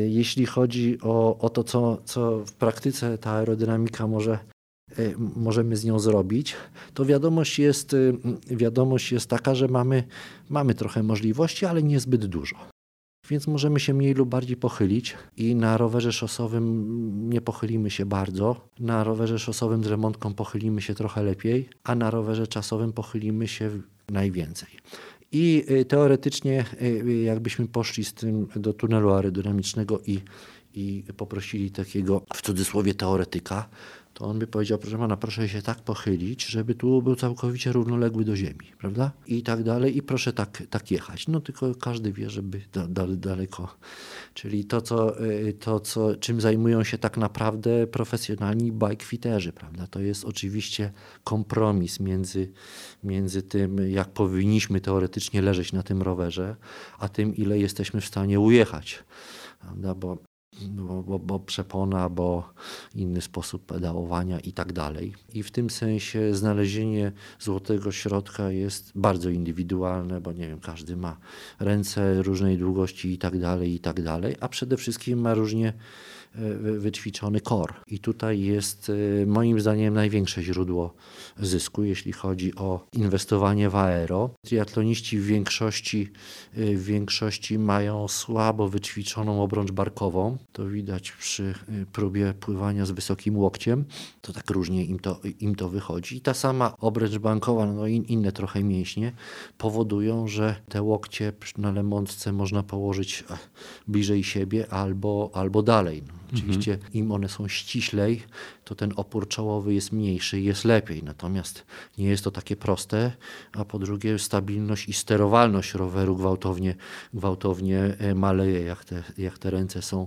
Jeśli chodzi o to, co w praktyce ta aerodynamika możemy z nią zrobić, to wiadomość jest taka, że mamy trochę możliwości, ale niezbyt dużo. Więc możemy się mniej lub bardziej pochylić i na rowerze szosowym nie pochylimy się bardzo, na rowerze szosowym z remontką pochylimy się trochę lepiej, a na rowerze czasowym pochylimy się najwięcej. I teoretycznie jakbyśmy poszli z tym do tunelu aerodynamicznego i poprosili takiego w cudzysłowie teoretyka, to on by powiedział, proszę pana, proszę się tak pochylić, żeby tu był całkowicie równoległy do ziemi, prawda? I tak dalej, i proszę tak jechać. No tylko każdy wie, żeby daleko. Czyli czym zajmują się tak naprawdę profesjonalni bikefiterzy, prawda? To jest oczywiście kompromis między tym, jak powinniśmy teoretycznie leżeć na tym rowerze, a tym, ile jesteśmy w stanie ujechać, prawda? Bo przepona, bo inny sposób pedałowania i tak dalej. I w tym sensie znalezienie złotego środka jest bardzo indywidualne, bo nie wiem, każdy ma ręce różnej długości i tak dalej, a przede wszystkim ma różnie wyćwiczony kor. I tutaj jest moim zdaniem największe źródło zysku, jeśli chodzi o inwestowanie w aero. Triatloniści w większości mają słabo wyćwiczoną obrącz barkową. To widać przy próbie pływania z wysokim łokciem. To tak różnie im to wychodzi. I ta sama obręcz barkowa, no inne trochę mięśnie powodują, że te łokcie na lemontce można położyć bliżej siebie albo dalej. Oczywiście im one są ściślej, to ten opór czołowy jest mniejszy i jest lepiej. Natomiast nie jest to takie proste, a po drugie stabilność i sterowalność roweru gwałtownie maleje, jak te ręce są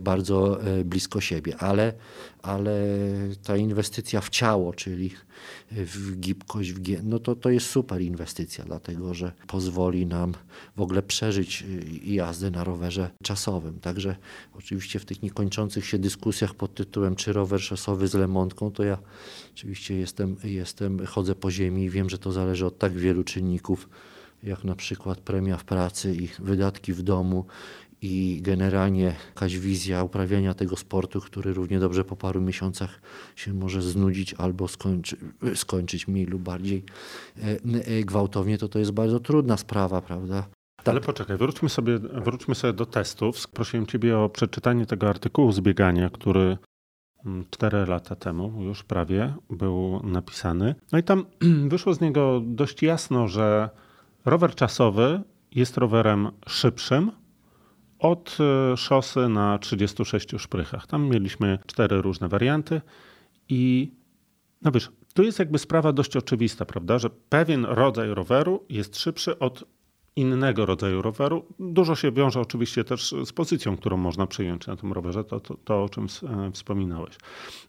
bardzo blisko siebie. Ale ta inwestycja w ciało, czyli w gibkość, no to jest super inwestycja, dlatego że pozwoli nam w ogóle przeżyć jazdę na rowerze czasowym. Także oczywiście w tych niekończących się dyskusjach pod tytułem czy rower szosowy z lemontką, to ja oczywiście chodzę po ziemi i wiem, że to zależy od tak wielu czynników, jak na przykład premia w pracy i wydatki w domu i generalnie jakaś wizja uprawiania tego sportu, który równie dobrze po paru miesiącach się może znudzić albo skończyć mniej lub bardziej gwałtownie, to jest bardzo trudna sprawa, prawda? Tak. Ale poczekaj, wróćmy sobie do testów. Prosiłem ciebie o przeczytanie tego artykułu z biegania, który 4 lata temu już prawie był napisany. No i tam wyszło z niego dość jasno, że rower czasowy jest rowerem szybszym od szosy na 36 szprychach. Tam mieliśmy 4 różne warianty i no wiesz, tu jest jakby sprawa dość oczywista, prawda, że pewien rodzaj roweru jest szybszy od innego rodzaju roweru. Dużo się wiąże oczywiście też z pozycją, którą można przyjąć na tym rowerze, to o czym wspominałeś.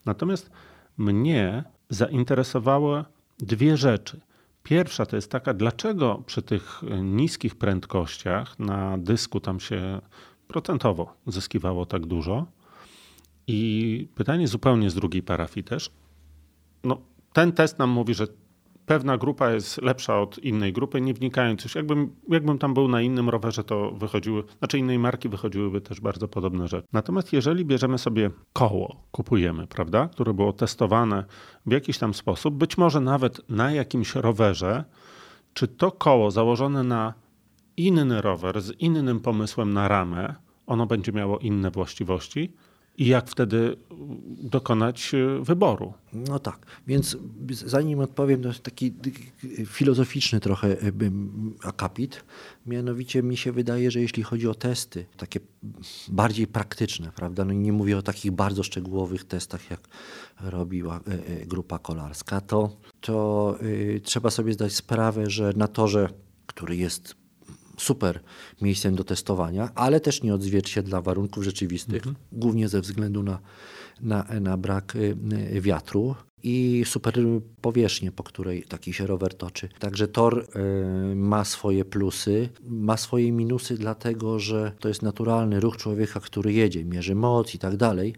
Natomiast mnie zainteresowały 2 rzeczy. Pierwsza to jest taka, dlaczego przy tych niskich prędkościach na dysku tam się procentowo zyskiwało tak dużo. I pytanie zupełnie z drugiej parafii też. No, ten test nam mówi, że pewna grupa jest lepsza od innej grupy, nie wnikając już. Jakbym tam był na innym rowerze, to innej marki wychodziłyby też bardzo podobne rzeczy. Natomiast jeżeli bierzemy sobie koło, kupujemy, prawda, które było testowane w jakiś tam sposób, być może nawet na jakimś rowerze, czy to koło założone na inny rower z innym pomysłem na ramę, ono będzie miało inne właściwości? I jak wtedy dokonać wyboru? No tak, więc zanim odpowiem, to taki filozoficzny trochę akapit. Mianowicie mi się wydaje, że jeśli chodzi o testy, takie bardziej praktyczne, prawda? No i nie mówię o takich bardzo szczegółowych testach, jak robiła grupa kolarska, to trzeba sobie zdać sprawę, że na torze, który jest super miejscem do testowania, ale też nie odzwierciedla warunków rzeczywistych, głównie ze względu na brak wiatru. i super powierzchnię, po której taki się rower toczy. Także tor ma swoje plusy, ma swoje minusy, dlatego że to jest naturalny ruch człowieka, który jedzie, mierzy moc i tak dalej.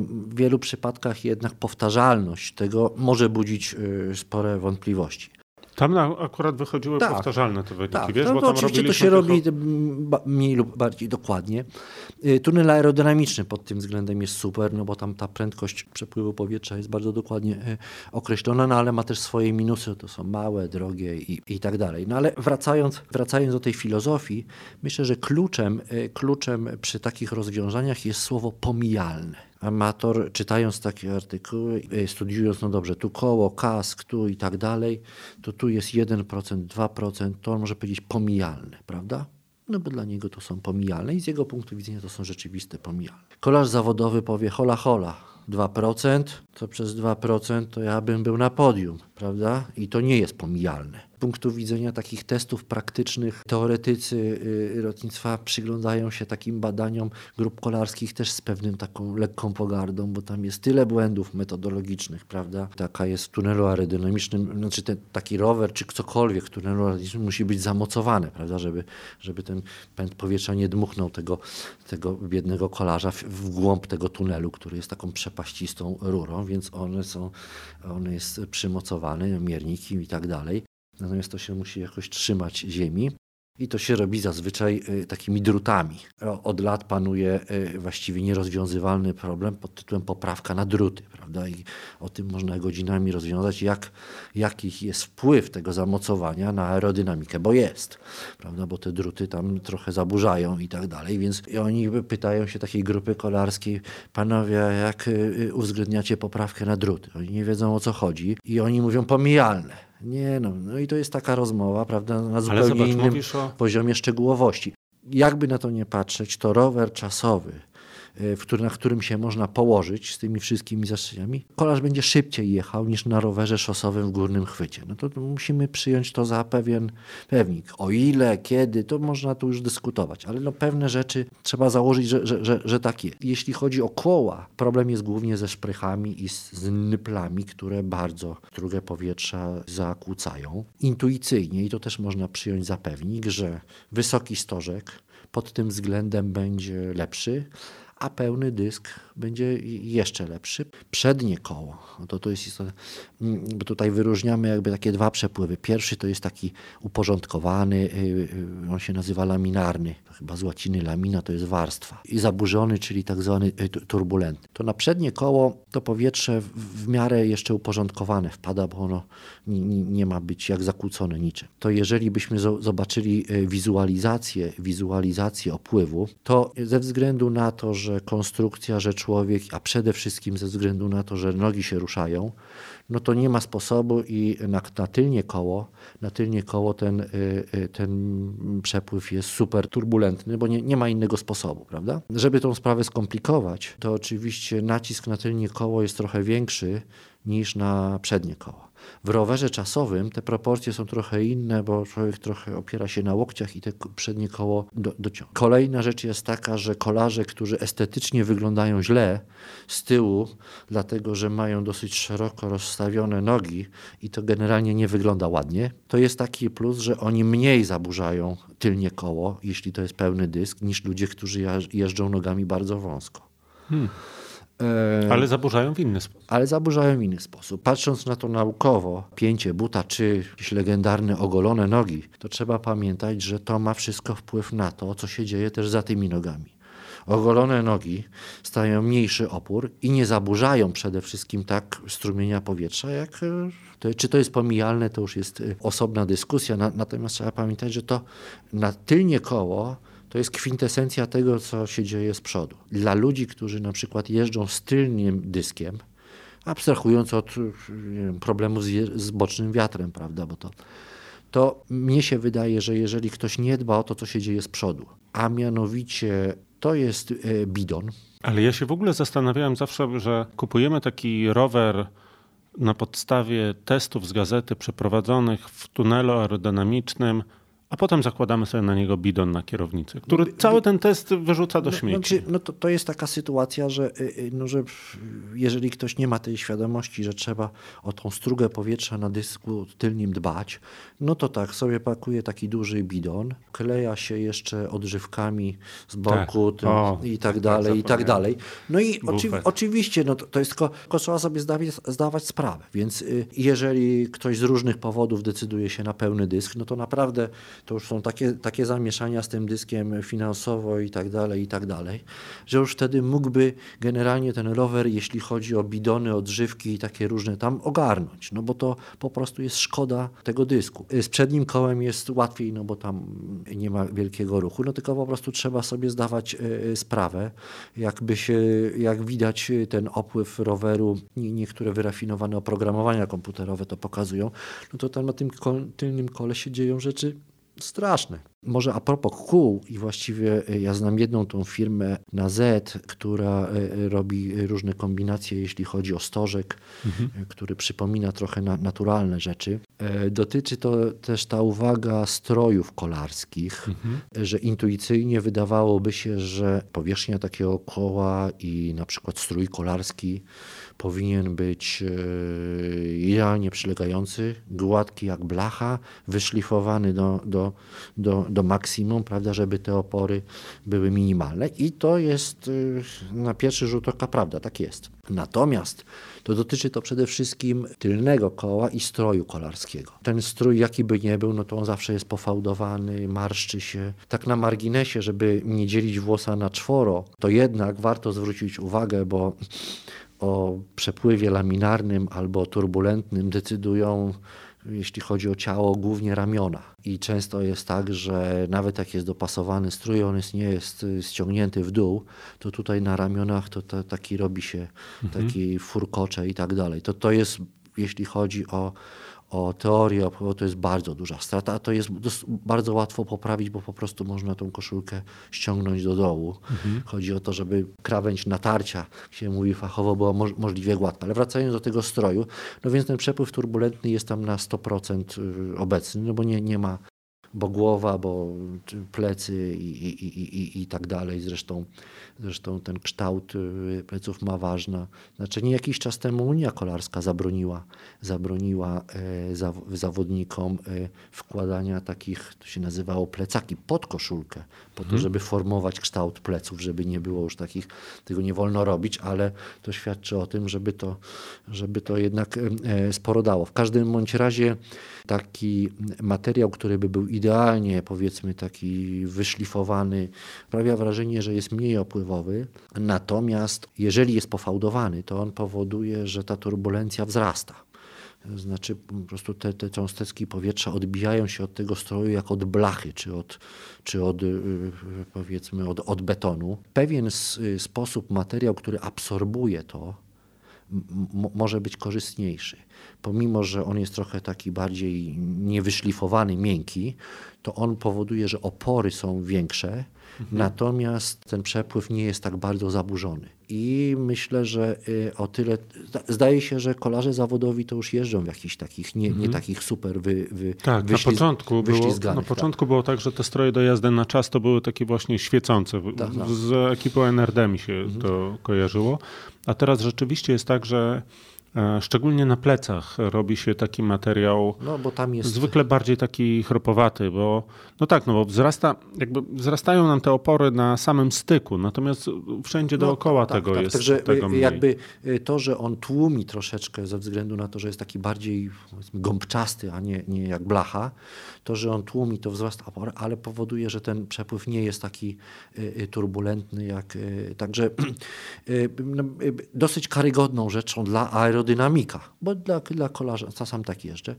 W wielu przypadkach jednak powtarzalność tego może budzić spore wątpliwości. Tam akurat wychodziły powtarzalne te wyniki, tak, wiesz? Bo tam oczywiście to się robi mniej lub bardziej dokładnie. Tunel aerodynamiczny pod tym względem jest super, no bo tam ta prędkość przepływu powietrza jest bardzo dokładnie określona, no ale ma też swoje minusy, to są małe, drogie i tak dalej. No ale wracając do tej filozofii, myślę, że kluczem przy takich rozwiązaniach jest słowo pomijalne. Amator, czytając takie artykuły, studiując, no dobrze, tu koło, kask, tu i tak dalej, to tu jest 1%, 2%, to on może powiedzieć pomijalne, prawda? No bo dla niego to są pomijalne i z jego punktu widzenia to są rzeczywiste pomijalne. Kolarz zawodowy powie hola hola, 2%, to przez 2% to ja bym był na podium, prawda? I to nie jest pomijalne. Z punktu widzenia takich testów praktycznych teoretycy lotnictwa przyglądają się takim badaniom grup kolarskich też z pewnym taką lekką pogardą, bo tam jest tyle błędów metodologicznych, prawda? Taka jest w tunelu aerodynamicznym, znaczy taki rower czy cokolwiek w tunelu aerodynamicznym musi być zamocowane, prawda? Żeby ten pęd powietrza nie dmuchnął tego biednego kolarza w głąb tego tunelu, który jest taką przepaścistą rurą, więc on jest przymocowany, mierniki i tak dalej. Natomiast to się musi jakoś trzymać ziemi i to się robi zazwyczaj takimi drutami. Od lat panuje właściwie nierozwiązywalny problem pod tytułem poprawka na druty, prawda? I o tym można godzinami rozwiązać, jaki jest wpływ tego zamocowania na aerodynamikę, bo jest, prawda? Bo te druty tam trochę zaburzają i tak dalej, więc oni pytają się takiej grupy kolarskiej, panowie, jak uwzględniacie poprawkę na druty? Oni nie wiedzą, o co chodzi i oni mówią pomijalne. Nie, no i to jest taka rozmowa, prawda, na zupełnie innym poziomie szczegółowości. Jakby na to nie patrzeć, to rower czasowy, na którym się można położyć z tymi wszystkimi zastrzeżeniami, kolarz będzie szybciej jechał niż na rowerze szosowym w górnym chwycie. No to musimy przyjąć to za pewien pewnik. O ile, kiedy, to można tu już dyskutować, ale no pewne rzeczy trzeba założyć, że tak jest. Jeśli chodzi o koła, problem jest głównie ze szprychami i z nyplami, które bardzo strugę powietrza zakłócają. Intuicyjnie, i to też można przyjąć za pewnik, że wysoki stożek pod tym względem będzie lepszy, a pełny dysk będzie jeszcze lepszy. Przednie koło, to jest istotne, bo tutaj wyróżniamy jakby takie dwa przepływy. Pierwszy to jest taki uporządkowany, on się nazywa laminarny, chyba z łaciny lamina to jest warstwa, i zaburzony, czyli tak zwany turbulentny. To na przednie koło to powietrze w miarę jeszcze uporządkowane wpada, bo ono nie ma być jak zakłócone niczym. To jeżeli byśmy zobaczyli wizualizację opływu, to ze względu na to, że konstrukcja, że człowiek, a przede wszystkim ze względu na to, że nogi się ruszają, no to nie ma sposobu i na tylnie koło ten przepływ jest super turbulentny, bo nie ma innego sposobu, prawda? Żeby tą sprawę skomplikować, to oczywiście nacisk na tylnie koło jest trochę większy niż na przednie koło. W rowerze czasowym te proporcje są trochę inne, bo człowiek trochę opiera się na łokciach i te przednie koło dociąga. Kolejna rzecz jest taka, że kolarze, którzy estetycznie wyglądają źle z tyłu, dlatego że mają dosyć szeroko rozstawione nogi i to generalnie nie wygląda ładnie, to jest taki plus, że oni mniej zaburzają tylnie koło, jeśli to jest pełny dysk, niż ludzie, którzy jeżdżą nogami bardzo wąsko. Ale zaburzają w inny sposób. Patrząc na to naukowo, pięcie buta czy jakieś legendarne ogolone nogi, to trzeba pamiętać, że to ma wszystko wpływ na to, co się dzieje też za tymi nogami. Ogolone nogi stają mniejszy opór i nie zaburzają przede wszystkim tak strumienia powietrza, jak czy to jest pomijalne, to już jest osobna dyskusja. Natomiast trzeba pamiętać, że to na tylnie koło to jest kwintesencja tego, co się dzieje z przodu. Dla ludzi, którzy na przykład jeżdżą z tylnym dyskiem, abstrahując od problemu z bocznym wiatrem, prawda, bo to mnie się wydaje, że jeżeli ktoś nie dba o to, co się dzieje z przodu, a mianowicie to jest bidon. Ale ja się w ogóle zastanawiałem zawsze, że kupujemy taki rower na podstawie testów z gazety przeprowadzonych w tunelu aerodynamicznym a potem zakładamy sobie na niego bidon na kierownicę, który cały ten test wyrzuca do śmieci. No to jest taka sytuacja, że jeżeli ktoś nie ma tej świadomości, że trzeba o tą strugę powietrza na dysku tylnym dbać, no to tak, sobie pakuje taki duży bidon, kleja się jeszcze odżywkami z boku i tak dalej. No i oczywiście no to jest tylko trzeba sobie zdawać sprawę, więc jeżeli ktoś z różnych powodów decyduje się na pełny dysk, no to naprawdę to już są takie zamieszania z tym dyskiem finansowo i tak dalej, że już wtedy mógłby generalnie ten rower, jeśli chodzi o bidony, odżywki i takie różne tam ogarnąć, no bo to po prostu jest szkoda tego dysku. Z przednim kołem jest łatwiej, no bo tam nie ma wielkiego ruchu, no tylko po prostu trzeba sobie zdawać sprawę, jak widać ten opływ roweru, niektóre wyrafinowane oprogramowania komputerowe to pokazują, no to tam na tym tylnym kole się dzieją rzeczy straszne. Może a propos kół i właściwie ja znam jedną tą firmę na Z, która robi różne kombinacje, jeśli chodzi o stożek, który przypomina trochę naturalne rzeczy. Dotyczy to też ta uwaga strojów kolarskich, że intuicyjnie wydawałoby się, że powierzchnia takiego koła i na przykład strój kolarski powinien być idealnie przylegający, gładki jak blacha, wyszlifowany do maksimum, prawda, żeby te opory były minimalne i to jest na pierwszy rzut oka prawda, tak jest. Natomiast to dotyczy to przede wszystkim tylnego koła i stroju kolarskiego. Ten strój jaki by nie był, no to on zawsze jest pofałdowany, marszczy się. Tak na marginesie, żeby nie dzielić włosa na czworo, to jednak warto zwrócić uwagę, bo o przepływie laminarnym albo turbulentnym decydują, jeśli chodzi o ciało, głównie ramiona. I często jest tak, że nawet jak jest dopasowany strój, on nie jest ściągnięty w dół, to tutaj na ramionach to taki robi się, taki furkocze i tak dalej. To jest, jeśli chodzi o teorię, to jest bardzo duża strata, a to jest bardzo łatwo poprawić, bo po prostu można tą koszulkę ściągnąć do dołu. Chodzi o to, żeby krawędź natarcia, się mówi fachowo, była możliwie gładka. Ale wracając do tego stroju, no więc ten przepływ turbulentny jest tam na 100% obecny, no bo nie ma, bo głowa, bo plecy i tak dalej. Zresztą ten kształt pleców ma ważne znaczenie. Jakiś czas temu Unia Kolarska zabroniła zawodnikom wkładania takich, to się nazywało plecaki, pod koszulkę, po to, żeby formować kształt pleców, żeby nie było już takich, tego nie wolno robić, ale to świadczy o tym, żeby to jednak sporo dało. W każdym bądź razie taki materiał, który by był idealnie, powiedzmy, taki wyszlifowany, sprawia wrażenie, że jest mniej opływowy. Natomiast jeżeli jest pofałdowany, to on powoduje, że ta turbulencja wzrasta. Znaczy po prostu te cząsteczki powietrza odbijają się od tego stroju jak od blachy, czy od powiedzmy od betonu. Pewien sposób, materiał, który absorbuje to, może być korzystniejszy. Pomimo, że on jest trochę taki bardziej niewyszlifowany, miękki, to on powoduje, że opory są większe, natomiast ten przepływ nie jest tak bardzo zaburzony. I myślę, że o tyle, zdaje się, że kolarze zawodowi to już jeżdżą w jakichś takich, nie takich super wyślizganych. Na początku było tak, że te stroje do jazdy na czas to były takie właśnie świecące. Tak. Z ekipą NRD mi się to kojarzyło. A teraz rzeczywiście jest tak, że szczególnie na plecach robi się taki materiał, no, bo tam jest zwykle bardziej taki chropowaty, bo wzrastają nam te opory na samym styku, natomiast wszędzie dookoła jest. Także tego mniej. Jakby to, że on tłumi troszeczkę ze względu na to, że jest taki bardziej gąbczasty, a nie jak blacha, to, że on tłumi, to wzrasta opór, ale powoduje, że ten przepływ nie jest taki turbulentny. Także dosyć karygodną rzeczą dla aerodynamika, bo dla kolarza, sam tak jeżdżę,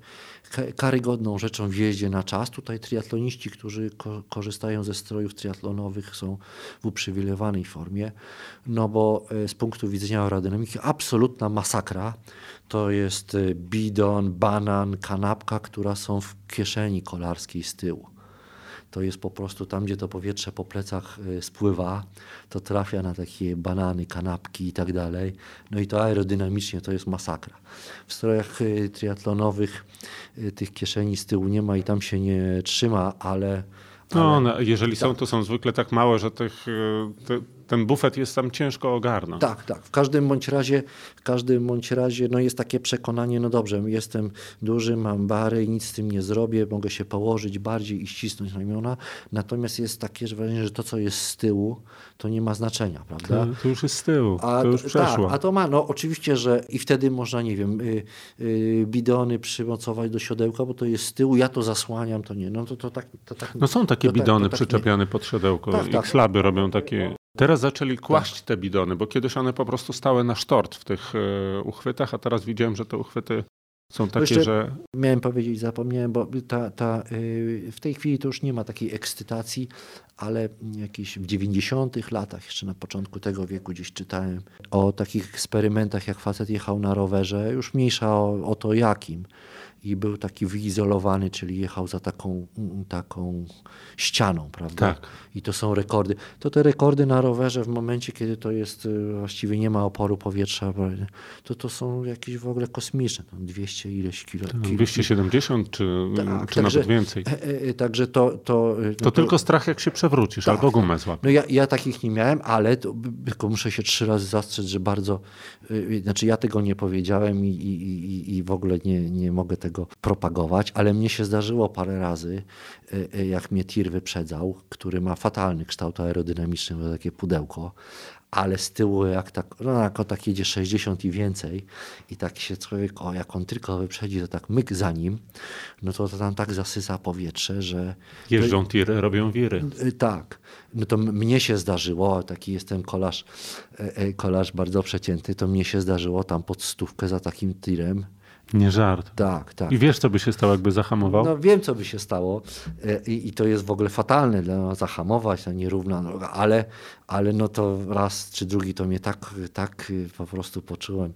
karygodną rzeczą w jeździe na czas. Tutaj triatloniści, którzy korzystają ze strojów triatlonowych, są w uprzywilejowanej formie, no bo z punktu widzenia aerodynamiki absolutna masakra. To jest bidon, banan, kanapka, która są w kieszeni kolarskiej z tyłu. to jest po prostu tam, gdzie to powietrze po plecach spływa, to trafia na takie banany, kanapki i tak dalej. No i to aerodynamicznie to jest masakra. W strojach triatlonowych tych kieszeni z tyłu nie ma i tam się nie trzyma, ale jeżeli są, to są zwykle tak małe, że ten bufet jest tam ciężko ogarnąć. Tak. W każdym bądź razie no jest takie przekonanie, no dobrze, jestem duży, mam bary i nic z tym nie zrobię, mogę się położyć bardziej i ścisnąć ramiona. Natomiast jest takie wrażenie, że to, co jest z tyłu, to nie ma znaczenia, prawda? To już jest z tyłu, to już przeszło. Tak, a to ma, no oczywiście, że i wtedy można, nie wiem, bidony przymocować do siodełka, bo to jest z tyłu, ja to zasłaniam, to nie. No to tak. No są takie bidony przyczepiane pod siodełko i klaby robią takie... Teraz zaczęli kłaść te bidony, bo kiedyś one po prostu stały na sztort w tych uchwytach, a teraz widziałem, że te uchwyty są takie, że... Miałem powiedzieć, zapomniałem, bo w tej chwili to już nie ma takiej ekscytacji, ale jakieś w 90-tych latach, jeszcze na początku tego wieku gdzieś czytałem o takich eksperymentach, jak facet jechał na rowerze, już mniejsza o to jakim. I był taki wyizolowany, czyli jechał za taką ścianą, prawda? Tak. I to są rekordy. To te rekordy na rowerze w momencie, kiedy to jest, właściwie nie ma oporu powietrza, to są jakieś w ogóle kosmiczne. 200 ileś kilo. 270 czy nawet więcej. Także to tylko strach, jak się przewrócisz, tak, albo gumę złapiesz. No ja takich nie miałem, ale tylko muszę się 3 razy zastrzec, że bardzo... Znaczy ja tego nie powiedziałem i w ogóle nie mogę tego propagować, ale mnie się zdarzyło parę razy, jak mnie tir wyprzedzał, który ma fatalny kształt aerodynamiczny, bo takie pudełko, ale z tyłu jak jedzie 60 i więcej i tak się człowiek, jak on tylko wyprzedzi, to tak myk za nim, no to tam tak zasysa powietrze, że... Jeżdżą tiry, robią wiry. Tak. No to mnie się zdarzyło, taki jestem kolarz bardzo przeciętny, to mnie się zdarzyło tam pod 100 za takim tirem. Nie żart. Tak. I wiesz, co by się stało, jakby zahamował? No wiem, co by się stało i to jest w ogóle fatalne, zahamować, ta nierówna noga, ale no to raz czy drugi to mnie tak po prostu poczułem.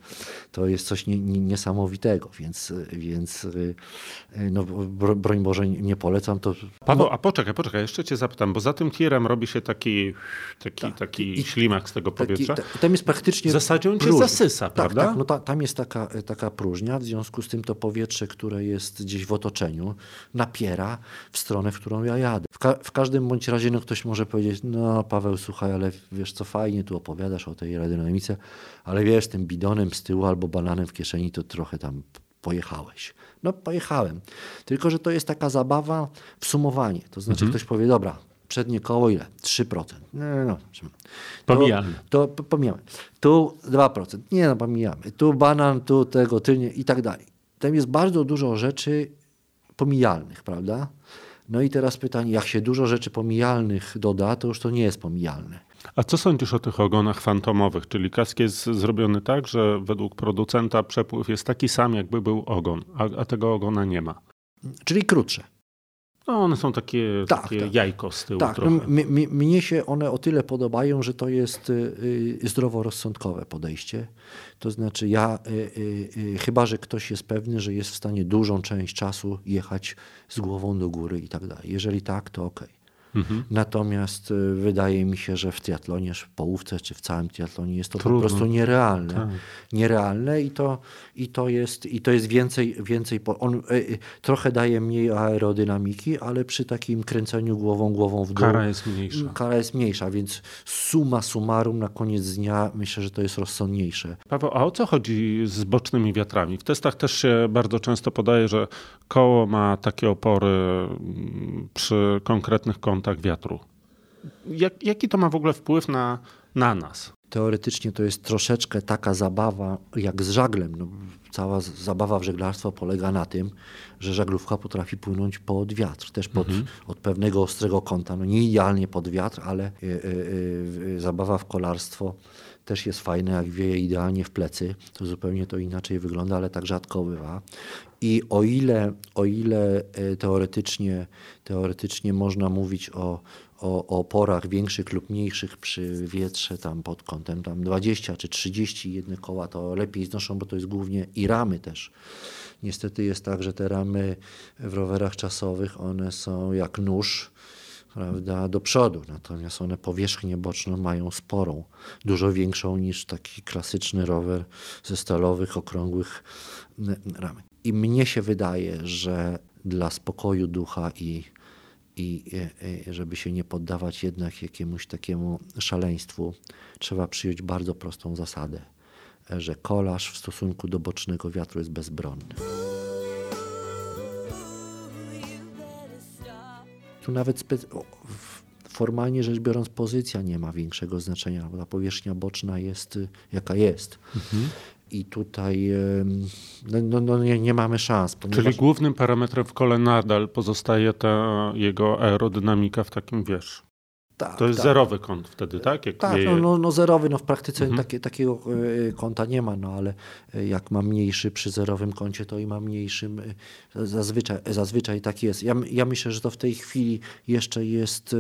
To jest coś niesamowitego, więc no broń Boże, nie polecam to. Paweł, a poczekaj, jeszcze cię zapytam, bo za tym tirem robi się taki ślimak z tego powietrza. Tam jest praktycznie w zasadzie on cię zasysa, prawda? Tak, no tam jest taka próżnia, w związku z tym to powietrze, które jest gdzieś w otoczeniu, napiera w stronę, w którą ja jadę. W każdym bądź razie no, ktoś może powiedzieć, no Paweł, słuchaj, ale wiesz co, fajnie tu opowiadasz o tej aerodynamice, ale wiesz, tym bidonem z tyłu albo bananem w kieszeni to trochę tam pojechałeś. No pojechałem. Tylko że to jest taka zabawa w sumowanie. To znaczy ktoś powie, dobra, przednie koło ile? 3%. No. Pomijamy. To pomijamy. Tu 2%. Nie, no pomijamy. Tu banan, tu tego, tylnie i tak dalej. Tam jest bardzo dużo rzeczy pomijalnych, prawda? No i teraz pytanie, jak się dużo rzeczy pomijalnych doda, to już to nie jest pomijalne. A co sądzisz o tych ogonach fantomowych? Czyli kask jest zrobiony tak, że według producenta przepływ jest taki sam, jakby był ogon, a tego ogona nie ma. Czyli krótsze. No one są takie jajko z tyłu trochę. No, mnie się one o tyle podobają, że to jest zdroworozsądkowe podejście. To znaczy ja, chyba że ktoś jest pewny, że jest w stanie dużą część czasu jechać z głową do góry i tak dalej. Jeżeli tak, to okej. Mhm. Natomiast wydaje mi się, że w triatlonie, w połówce czy w całym triatlonie jest to trudno. Po prostu nierealne. Tak. Nierealne i to jest więcej. On trochę daje mniej aerodynamiki, ale przy takim kręceniu głową w dół. Kara jest mniejsza, więc summa summarum na koniec dnia myślę, że to jest rozsądniejsze. Paweł, a o co chodzi z bocznymi wiatrami? W testach też się bardzo często podaje, że koło ma takie opory przy konkretnych kątach wiatru. Jaki to ma w ogóle wpływ na nas? Teoretycznie to jest troszeczkę taka zabawa jak z żaglem. No, cała zabawa w żeglarstwo polega na tym, że żaglówka potrafi płynąć pod wiatr. Też od pewnego ostrego kąta. No, nie idealnie pod wiatr, ale zabawa w kolarstwo też jest fajna. Jak wieje idealnie w plecy, to zupełnie to inaczej wygląda, ale tak rzadko bywa. I o ile teoretycznie można mówić o oporach większych lub mniejszych przy wietrze tam pod kątem tam 20 czy 31 koła to lepiej znoszą, bo to jest głównie i ramy też. Niestety jest tak, że te ramy w rowerach czasowych one są jak nóż. prawda, do przodu, natomiast one powierzchnię boczną mają sporą, dużo większą niż taki klasyczny rower ze stalowych, okrągłych ramek. I mnie się wydaje, że dla spokoju ducha i żeby się nie poddawać jednak jakiemuś takiemu szaleństwu, trzeba przyjąć bardzo prostą zasadę, że kolarz w stosunku do bocznego wiatru jest bezbronny. Tu nawet formalnie rzecz biorąc pozycja nie ma większego znaczenia, bo ta powierzchnia boczna jest jaka jest. Mhm. I tutaj nie mamy szans. Ponieważ... Czyli głównym parametrem w kole nadal pozostaje ta jego aerodynamika w takim wierzchu. Tak, to jest zerowy kąt wtedy, tak? Jak tak, zerowy. No w praktyce takiego kąta nie ma, no ale jak ma mniejszy przy zerowym kącie, to i ma mniejszym. Zazwyczaj tak jest. Ja myślę, że to w tej chwili jeszcze jest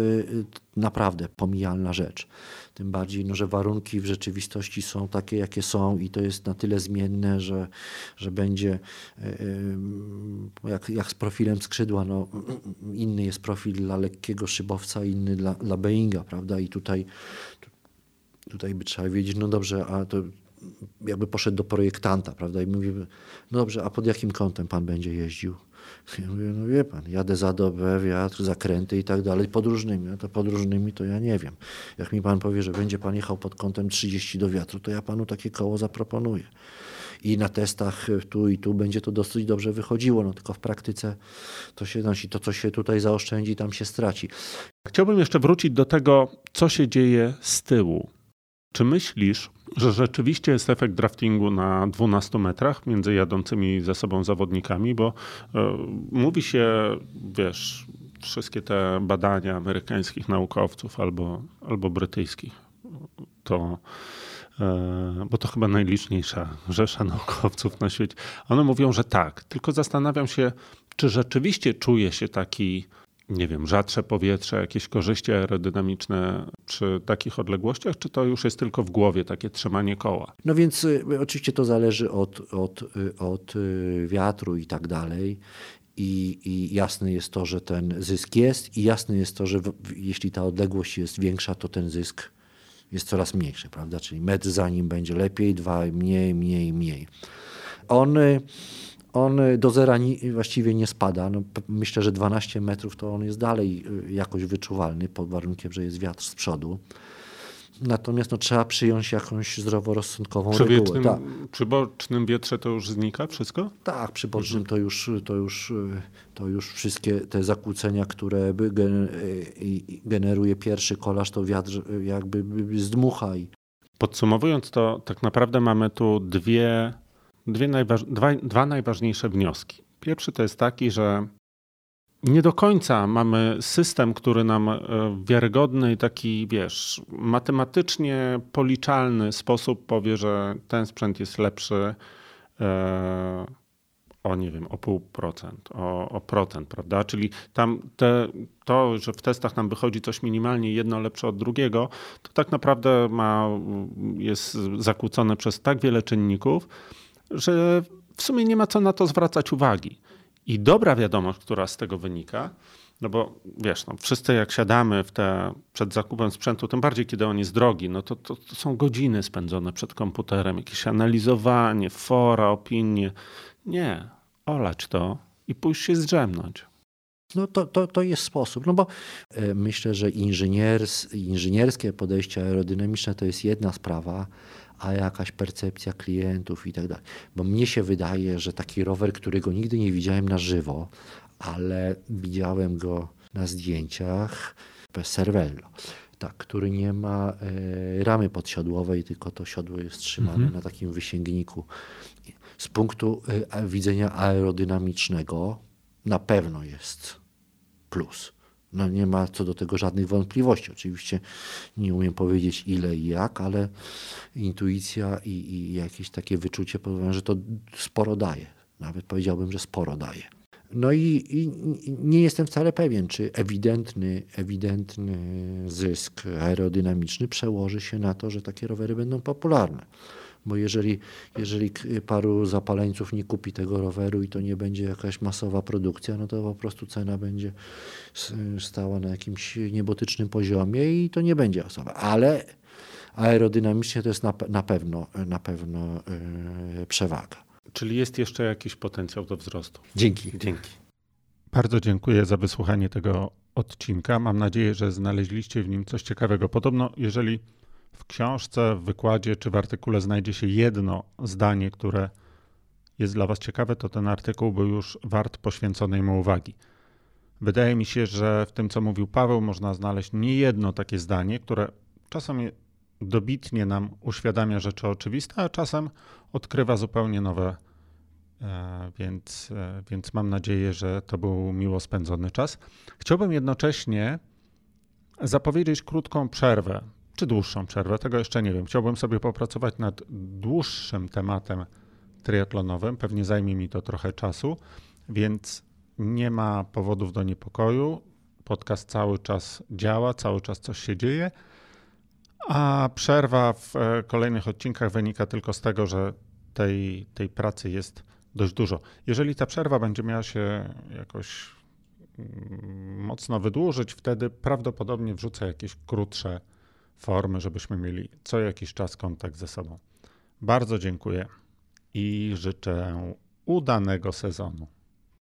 naprawdę pomijalna rzecz. Tym bardziej, że warunki w rzeczywistości są takie, jakie są i to jest na tyle zmienne, że będzie jak z profilem skrzydła. No, inny jest profil dla lekkiego szybowca, inny dla Boeinga, prawda? I tutaj by trzeba wiedzieć, no dobrze, a to jakby poszedł do projektanta, prawda? I mówimy, no dobrze, a pod jakim kątem pan będzie jeździł? Ja mówię, no wie pan, jadę za dobę, wiatr, zakręty i tak dalej, podróżnymi to ja nie wiem. Jak mi pan powie, że będzie pan jechał pod kątem 30 do wiatru, to ja panu takie koło zaproponuję. I na testach tu i tu będzie to dosyć dobrze wychodziło, no tylko w praktyce to się nosi. To, co się tutaj zaoszczędzi, tam się straci. Chciałbym jeszcze wrócić do tego, co się dzieje z tyłu. Czy myślisz, że rzeczywiście jest efekt draftingu na 12 metrach między jadącymi ze sobą zawodnikami? Bo mówi się, wiesz, wszystkie te badania amerykańskich naukowców albo brytyjskich, to... bo to chyba najliczniejsza rzesza naukowców na świecie. One mówią, że tak, tylko zastanawiam się, czy rzeczywiście czuje się taki, nie wiem, rzadsze powietrze, jakieś korzyści aerodynamiczne przy takich odległościach, czy to już jest tylko w głowie takie trzymanie koła? No więc oczywiście to zależy od wiatru i tak dalej. I jasne jest to, że ten zysk jest i jasne jest to, że jeśli ta odległość jest większa, to ten zysk jest coraz mniejszy, prawda? Czyli metr za nim będzie lepiej, dwa mniej. On do zera właściwie nie spada. No, myślę, że 12 metrów to on jest dalej jakoś wyczuwalny pod warunkiem, że jest wiatr z przodu. Natomiast trzeba przyjąć jakąś zdroworozsądkową regułę. Tak. Przy bocznym wietrze to już znika wszystko? Tak, przy bocznym to już wszystkie te zakłócenia, które generuje pierwszy kolarz, to wiatr jakby zdmucha. Podsumowując to, tak naprawdę mamy tu dwa najważniejsze wnioski. Pierwszy to jest taki, że nie do końca mamy system, który nam w wiarygodny i taki, wiesz, matematycznie policzalny sposób powie, że ten sprzęt jest lepszy o 0,5%, o procent, prawda? Czyli tam to, że w testach nam wychodzi coś minimalnie jedno lepsze od drugiego, to tak naprawdę jest zakłócone przez tak wiele czynników, że w sumie nie ma co na to zwracać uwagi. I dobra wiadomość, która z tego wynika, no bo wiesz, wszyscy jak siadamy przed zakupem sprzętu, tym bardziej kiedy on jest drogi, no to są godziny spędzone przed komputerem, jakieś analizowanie, fora, opinie. Nie, olać to i pójść się zdrzemnąć. No to jest sposób, no bo myślę, że inżynierskie podejście aerodynamiczne to jest jedna sprawa, a jakaś percepcja klientów i tak dalej. Bo mnie się wydaje, że taki rower, którego nigdy nie widziałem na żywo, ale widziałem go na zdjęciach, Cervello, tak, który nie ma ramy podsiodłowej, tylko to siodło jest trzymane na takim wysięgniku. Z punktu widzenia aerodynamicznego na pewno jest plus. No nie ma co do tego żadnych wątpliwości. Oczywiście nie umiem powiedzieć ile i jak, ale intuicja i jakieś takie wyczucie powodują, że to sporo daje. Nawet powiedziałbym, że sporo daje. No i nie jestem wcale pewien, czy ewidentny zysk aerodynamiczny przełoży się na to, że takie rowery będą popularne. Bo jeżeli paru zapaleńców nie kupi tego roweru i to nie będzie jakaś masowa produkcja, no to po prostu cena będzie stała na jakimś niebotycznym poziomie i to nie będzie osoba. Ale aerodynamicznie to jest na pewno przewaga. Czyli jest jeszcze jakiś potencjał do wzrostu. Dzięki. Bardzo dziękuję za wysłuchanie tego odcinka. Mam nadzieję, że znaleźliście w nim coś ciekawego. Podobno, jeżeli w książce, w wykładzie czy w artykule znajdzie się jedno zdanie, które jest dla was ciekawe, to ten artykuł był już wart poświęconej mu uwagi. Wydaje mi się, że w tym, co mówił Paweł, można znaleźć nie jedno takie zdanie, które czasem dobitnie nam uświadamia rzeczy oczywiste, a czasem odkrywa zupełnie nowe, więc mam nadzieję, że to był miło spędzony czas. Chciałbym jednocześnie zapowiedzieć krótką przerwę, czy dłuższą przerwę, tego jeszcze nie wiem. Chciałbym sobie popracować nad dłuższym tematem triatlonowym, pewnie zajmie mi to trochę czasu, więc nie ma powodów do niepokoju. Podcast cały czas działa, cały czas coś się dzieje, a przerwa w kolejnych odcinkach wynika tylko z tego, że tej pracy jest dość dużo. Jeżeli ta przerwa będzie miała się jakoś mocno wydłużyć, wtedy prawdopodobnie wrzucę jakieś krótsze formy, żebyśmy mieli co jakiś czas kontakt ze sobą. Bardzo dziękuję i życzę udanego sezonu.